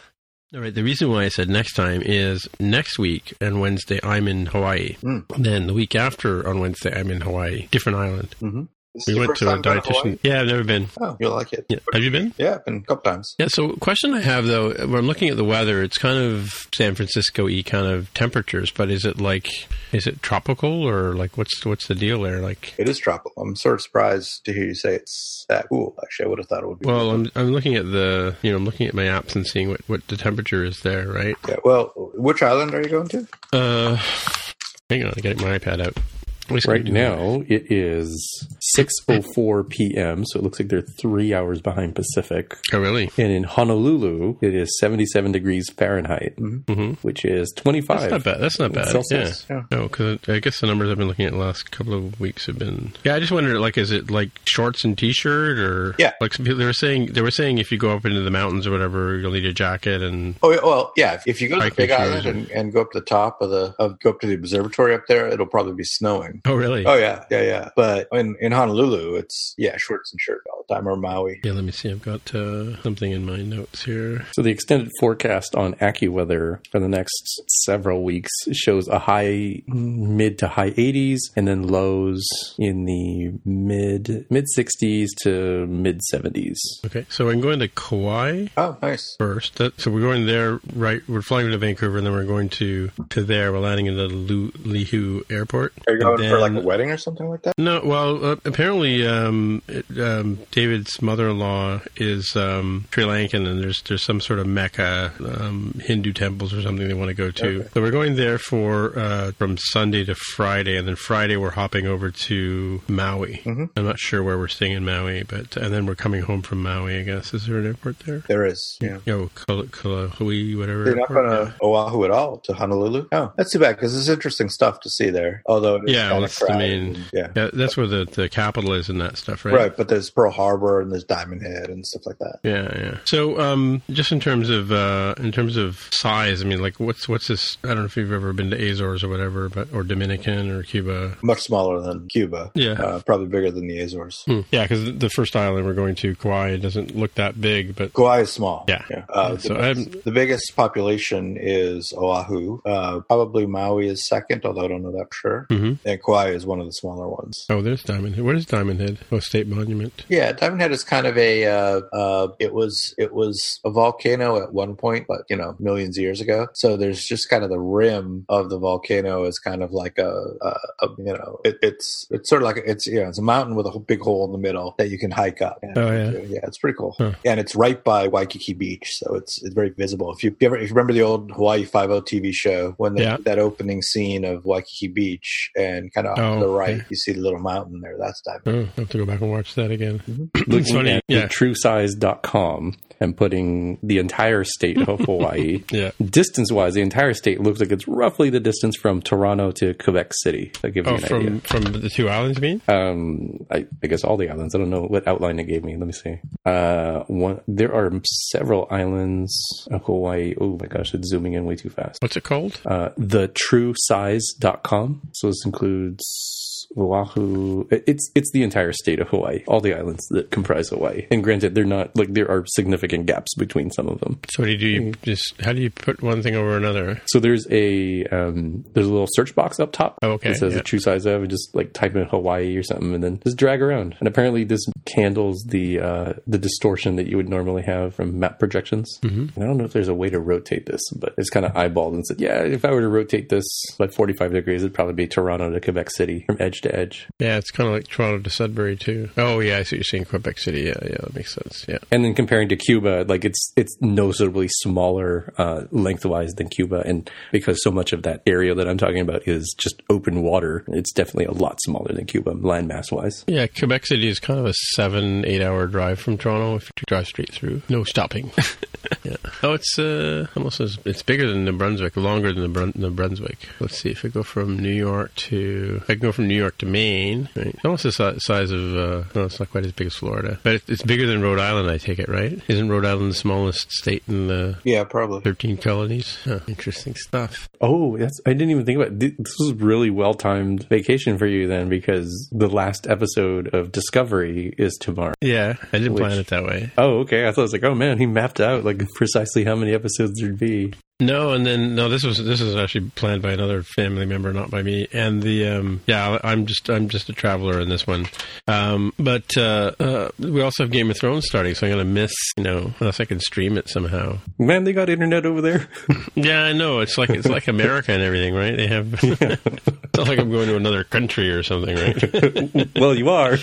All right. The reason why I said next time is next week and Wednesday, I'm in Hawaii. Mm. Then the week after on Wednesday, I'm in Hawaii, different island. Mm-hmm. This we went to a dietitian. Yeah, I've never been. Oh, you'll like it. Yeah. Have you been? Yeah, I've been a couple times. Yeah, so question I have, though, when I'm looking at the weather, it's kind of San Francisco-y kind of temperatures, but is it like, is it tropical or like what's what's the deal there? Like it is tropical. I'm sort of surprised to hear you say it's that cool. Actually, I would have thought it would be. Well, I'm, I'm looking at the, you know, I'm looking at my apps and seeing what, what the temperature is there, right? Yeah, well, which island are you going to? Uh, hang on, I get my iPad out. Right now, it is six oh four p.m., so it looks like they're three hours behind Pacific. Oh, really? And in Honolulu, it is seventy-seven degrees Fahrenheit, mm-hmm. which is twenty-five. That's not bad. That's not bad. Celsius. Yeah. yeah. No, because I guess the numbers I've been looking at the last couple of weeks have been... Yeah, I just wondered, like, is it like shorts and t-shirt or... Yeah. Like some people, they were saying, they were saying if you go up into the mountains or whatever, you'll need a jacket and... Oh, well, yeah. If you go to the Big Island and, and go up the top of the... Of, go up to the observatory up there, it'll probably be snowing. Oh, really? Oh, yeah. Yeah, yeah. But in, in Honolulu, it's, yeah, shorts and shirt all the time, or Maui. Yeah, let me see. I've got uh, something in my notes here. So the extended forecast on AccuWeather for the next several weeks shows a high, mid to high eighties, and then lows in the mid mid sixties to mid seventies. Okay. So I'm going to Kauai. Oh, nice. First. That, so we're going there, right? We're flying to Vancouver, and then we're going to, to there. We're landing in the Lu, Lihue Airport. Are you going Then, for like a wedding or something like that? No, well, uh, apparently um, it, um, David's mother-in-law is um, Sri Lankan, and there's there's some sort of Mecca um, Hindu temples or something they want to go to. Okay. So we're going there for uh, from Sunday to Friday, and then Friday we're hopping over to Maui. Mm-hmm. I'm not sure where we're staying in Maui, but and then we're coming home from Maui. I guess is there an airport there? There is. Yeah. Yo, Kalahui, whatever. They're not going to Oahu at all to Honolulu. Oh, that's too bad because there's interesting stuff to see there. Although it is yeah. Yeah, well, that's the main, yeah. yeah, that's where the, the capital is and that stuff, right? Right, but there's Pearl Harbor and there's Diamond Head and stuff like that. Yeah, yeah. So, um, just in terms of uh, in terms of size, I mean, like, what's what's this? I don't know if you've ever been to Azores or whatever, but or Dominican or Cuba. Much smaller than Cuba. Yeah, uh, probably bigger than the Azores. Hmm. Yeah, because the first island we're going to, Kauai, doesn't look that big, but Kauai is small. Yeah. yeah. Uh, yeah so the, biggest, the biggest population is Oahu. Uh, probably Maui is second, although I don't know that for sure. Mm-hmm. And Kauai is one of the smaller ones. Oh, there's Diamond Head. What is Diamond Head? Oh, state monument. Yeah, Diamond Head is kind of a. Uh, uh, it was it was a volcano at one point, but you know, millions of years ago. So there's just kind of the rim of the volcano is kind of like a, a, a you know, it, it's it's sort of like it's you know, it's a mountain with a big hole in the middle that you can hike up. And, oh yeah, yeah, it's pretty cool. Huh. And it's right by Waikiki Beach, so it's it's very visible. If you, if you ever if you remember the old Hawaii Five-O T V show when they, yeah. that opening scene of Waikiki Beach and kind of oh, to the right, okay. You see the little mountain there. That's Diamond. Oh, I have to go back and watch that again. Mm-hmm. Looking funny. At yeah. true size dot com and putting the entire state of Hawaii, yeah. distance-wise, the entire state looks like it's roughly the distance from Toronto to Quebec City. That gives oh, you an from, idea. From the two islands, you mean? Um, I, I guess all the islands. I don't know what outline it gave me. Let me see. Uh, one. There are several islands of Hawaii. Oh, my gosh. It's zooming in way too fast. What's it called? Uh, the true size dot com. So it's includes Oahu. It's it's the entire state of Hawaii, all the islands that comprise Hawaii. And granted, they're not like there are significant gaps between some of them. So what do you do? You just how do you put one thing over another? So there's a um, there's a little search box up top. Oh, okay, it says yeah. a true size of, and just like type in Hawaii or something, and then just drag around. And apparently, this handles the uh, the distortion that you would normally have from map projections. Mm-hmm. I don't know if there's a way to rotate this, but it's kind of eyeballed and said, yeah, if I were to rotate this by forty-five degrees, it'd probably be Toronto to Quebec City from edge edge to edge. Yeah, it's kind of like Toronto to Sudbury, too. Oh, yeah, I see what you're saying. Quebec City. Yeah, yeah, that makes sense. Yeah. And then comparing to Cuba, like it's it's noticeably smaller uh, lengthwise than Cuba. And because so much of that area that I'm talking about is just open water, it's definitely a lot smaller than Cuba, landmass-wise. Yeah, Quebec City is kind of a seven, eight-hour drive from Toronto if you drive straight through. No stopping. Yeah. Oh, it's uh, almost as, it's bigger than New Brunswick, longer than New, Brun- New Brunswick. Let's see if I go from New York to I can go from New York to Maine. Right? Almost the si- size of uh, no, it's not quite as big as Florida, but it, it's bigger than Rhode Island. I take it, right? Isn't Rhode Island the smallest state in the yeah probably thirteen colonies? Huh, interesting stuff. Oh, that's I didn't even think about it. This was really well timed vacation for you then, because the last episode of Discovery is tomorrow. Yeah, I didn't which, plan it that way. Oh, okay. I thought it was like, oh man, he mapped out like precisely how many episodes there'd be. No, and then no. This was this was actually planned by another family member, not by me. And the um, yeah, I'm just I'm just a traveler in this one. Um, but uh, uh, we also have Game of Thrones starting, so I'm going to miss. You know, unless I can stream it somehow. Man, they got internet over there. Yeah, I know. It's like it's like America and everything, right? They have. Yeah. It's not like I'm going to another country or something, right? Well, you are,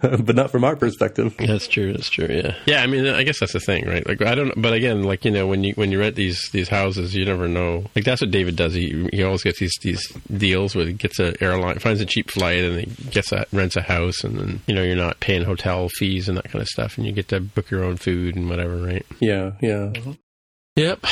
but not from our perspective. That's true. That's true. Yeah. Yeah. I mean, I guess that's the thing, right? Like I don't. But again, like you know, when you when you rent these these houses, you never know. Like that's what David does. He he always gets these, these deals where he gets an airline, finds a cheap flight, and he gets a, rents a house, and then you know you're not paying hotel fees and that kind of stuff, and you get to book your own food and whatever, right? Yeah, yeah, uh-huh. Yep.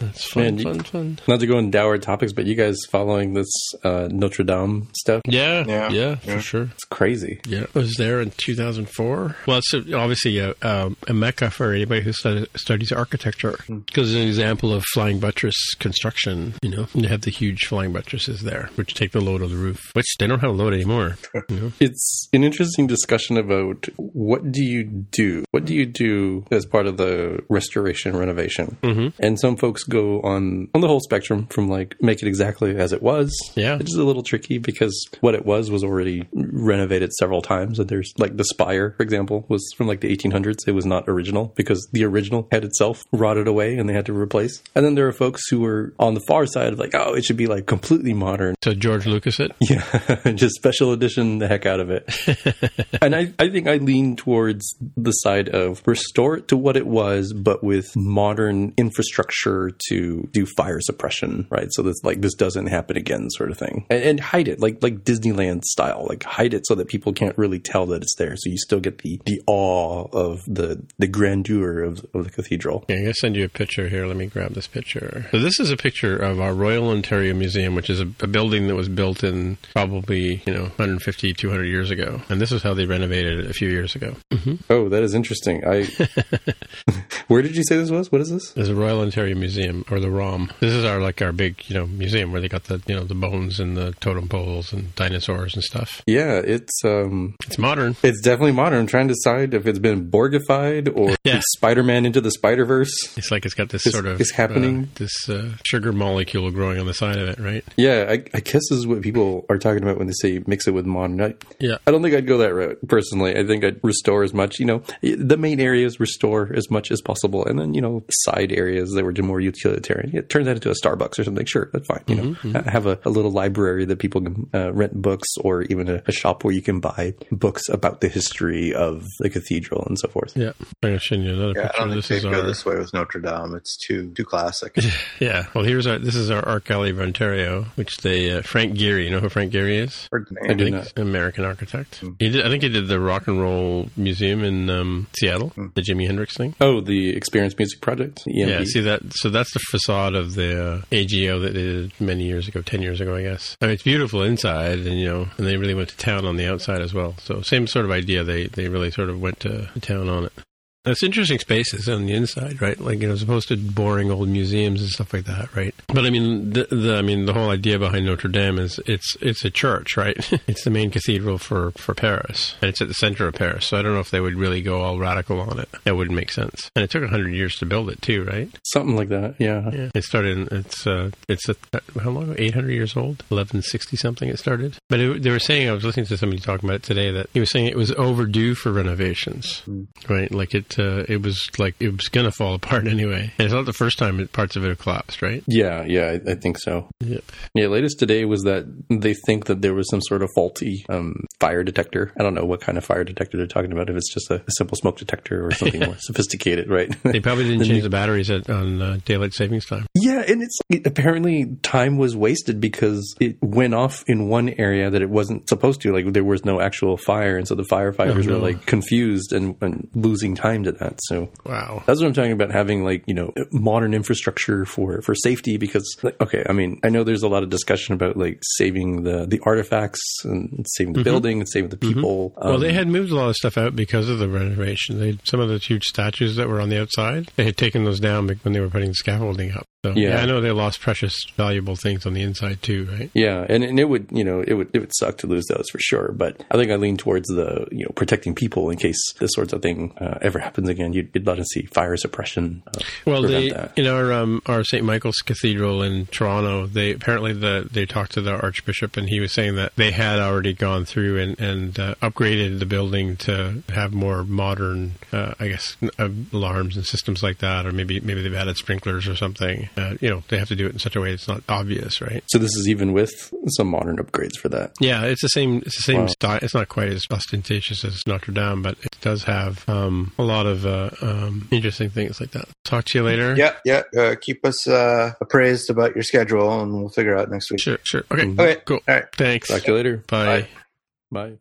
That's fun, Man, fun, fun. Not to go in dour topics, but you guys following this uh, Notre Dame stuff? Yeah, yeah, yeah, yeah, for sure. It's crazy. Yeah, I was there in two thousand four. Well, it's obviously a, um, a mecca for anybody who stud- studies architecture, because it's an example of flying buttress construction. You know, you have the huge flying buttresses there, which take the load of the roof, which they don't have a load anymore. You know? It's an interesting discussion about what do you do? What do you do as part of the restoration, renovation? Mm-hmm. And some folks go on on the whole spectrum from like make it exactly as it was, yeah, which is a little tricky because what it was was already renovated several times. And there's like the spire, for example, was from like the eighteen hundreds. It was not original because the original head itself rotted away and they had to replace. And then there are folks who were on the far side of like, oh, it should be like completely modern. So George Lucas it? Yeah. Just special edition the heck out of it. And I, I think I lean towards the side of restore it to what it was, but with modern infrastructure to do fire suppression, right? So that's like, this doesn't happen again sort of thing. And, and hide it, like like Disneyland style, like hide it so that people can't really tell that it's there. So you still get the, the awe of the, the grandeur of, of the cathedral. Yeah, I'm going to send you a picture here. Let me grab this picture. So this is a picture of our Royal Ontario Museum, which is a, a building that was built in probably, you know, one fifty, two hundred years ago. And this is how they renovated it a few years ago. Mm-hmm. Oh, that is interesting. I Where did you say this was? What is this? There's a Royal Ontario Museum. Or the ROM. This is our like our big, you know, museum where they got the, you know, the bones and the totem poles and dinosaurs and stuff. Yeah, it's um, it's modern. It's definitely modern. I'm trying to decide if it's been Borgified or yeah. It's Spider-Man into the Spider-Verse. It's like it's got this it's, sort of it's happening. Uh, this uh, sugar molecule growing on the side of it, right? Yeah, I, I guess this is what people are talking about when they say mix it with modern. I, yeah, I don't think I'd go that route personally. I think I'd restore as much. You know, the main areas restore as much as possible, and then you know side areas that were more used. Utilitarian. It turns out into a Starbucks or something. Sure, that's fine. You know, mm-hmm, mm-hmm. have a, a little library that people can uh, rent books, or even a, a shop where you can buy books about the history of the cathedral and so forth. Yeah, I'm going to show you another yeah, picture. I don't this think they go our... this way with Notre Dame. It's too too classic. Yeah. Well, here's our this is our Art Gallery of Ontario, which they uh, Frank Gehry. You know who Frank Gehry is? I do not. American architect. Mm-hmm. He did. I think he did the Rock and Roll Museum in um, Seattle, mm-hmm. the Jimi Hendrix thing. Oh, the Experience Music Project. E M P. Yeah. See that. So that's the facade of the uh, A G O that they did many years ago, ten years ago, I guess. I mean, it's beautiful inside, and you know, and they really went to town on the outside as well. So same sort of idea. They they really sort of went to town on it. It's interesting spaces on the inside, right? Like, you know, as opposed to boring old museums and stuff like that, right? But I mean, the, the I mean, the whole idea behind Notre Dame is it's it's a church, right? It's the main cathedral for, for Paris, and it's at the center of Paris. So I don't know if they would really go all radical on it. That wouldn't make sense. And it took a hundred years to build it, too, right? Something like that, yeah. Yeah. It started. In, it's uh, it's a, how long? Eight hundred years old. Eleven sixty something. It started. But it, they were saying I was listening to somebody talking about it today that he was saying it was overdue for renovations, mm. right? Like it. that uh, it was like it was going to fall apart anyway. And it's not the first time it, parts of it have collapsed, right? Yeah, yeah, I, I think so. Yeah. yeah, latest today was that they think that there was some sort of faulty um, fire detector. I don't know what kind of fire detector they're talking about, if it's just a, a simple smoke detector or something more sophisticated, right? They probably didn't change the batteries at, on uh, daylight savings time. Yeah, and it's it, apparently time was wasted because it went off in one area that it wasn't supposed to. Like there was no actual fire, and so the firefighters oh, no. were like confused and, and losing time to that. So wow, that's what I'm talking about, having like, you know, modern infrastructure for, for safety. Because like, okay, I mean, I know there's a lot of discussion about like saving the, the artifacts and saving the mm-hmm. building and saving the people. Mm-hmm. Um, well, they had moved a lot of stuff out because of the renovation. They some of those huge statues that were on the outside, they had taken those down when they were putting the scaffolding up. So, yeah. yeah, I know they lost precious, valuable things on the inside too, right? Yeah, and, and it would, you know, it would it would suck to lose those for sure. But I think I lean towards the, you know, protecting people in case this sort of thing uh, ever happens again. You'd, you'd love to see fire suppression. Uh, well, they, in our um, our Saint Michael's Cathedral in Toronto, they apparently the they talked to the Archbishop, and he was saying that they had already gone through and and uh, upgraded the building to have more modern, uh, I guess, alarms and systems like that, or maybe maybe they've added sprinklers or something. Uh, you know, they have to do it in such a way it's not obvious, right? So this is even with some modern upgrades for that. Yeah, it's the same. It's the same wow. style. It's not quite as ostentatious as Notre Dame, but it does have um, a lot of uh, um, interesting things like that. Talk to you later. Yeah, yeah. Uh, keep us uh, appraised about your schedule, and we'll figure out next week. Sure, sure. Okay, mm-hmm. okay, cool. All right, thanks. Talk to you later. Bye. Bye. Bye.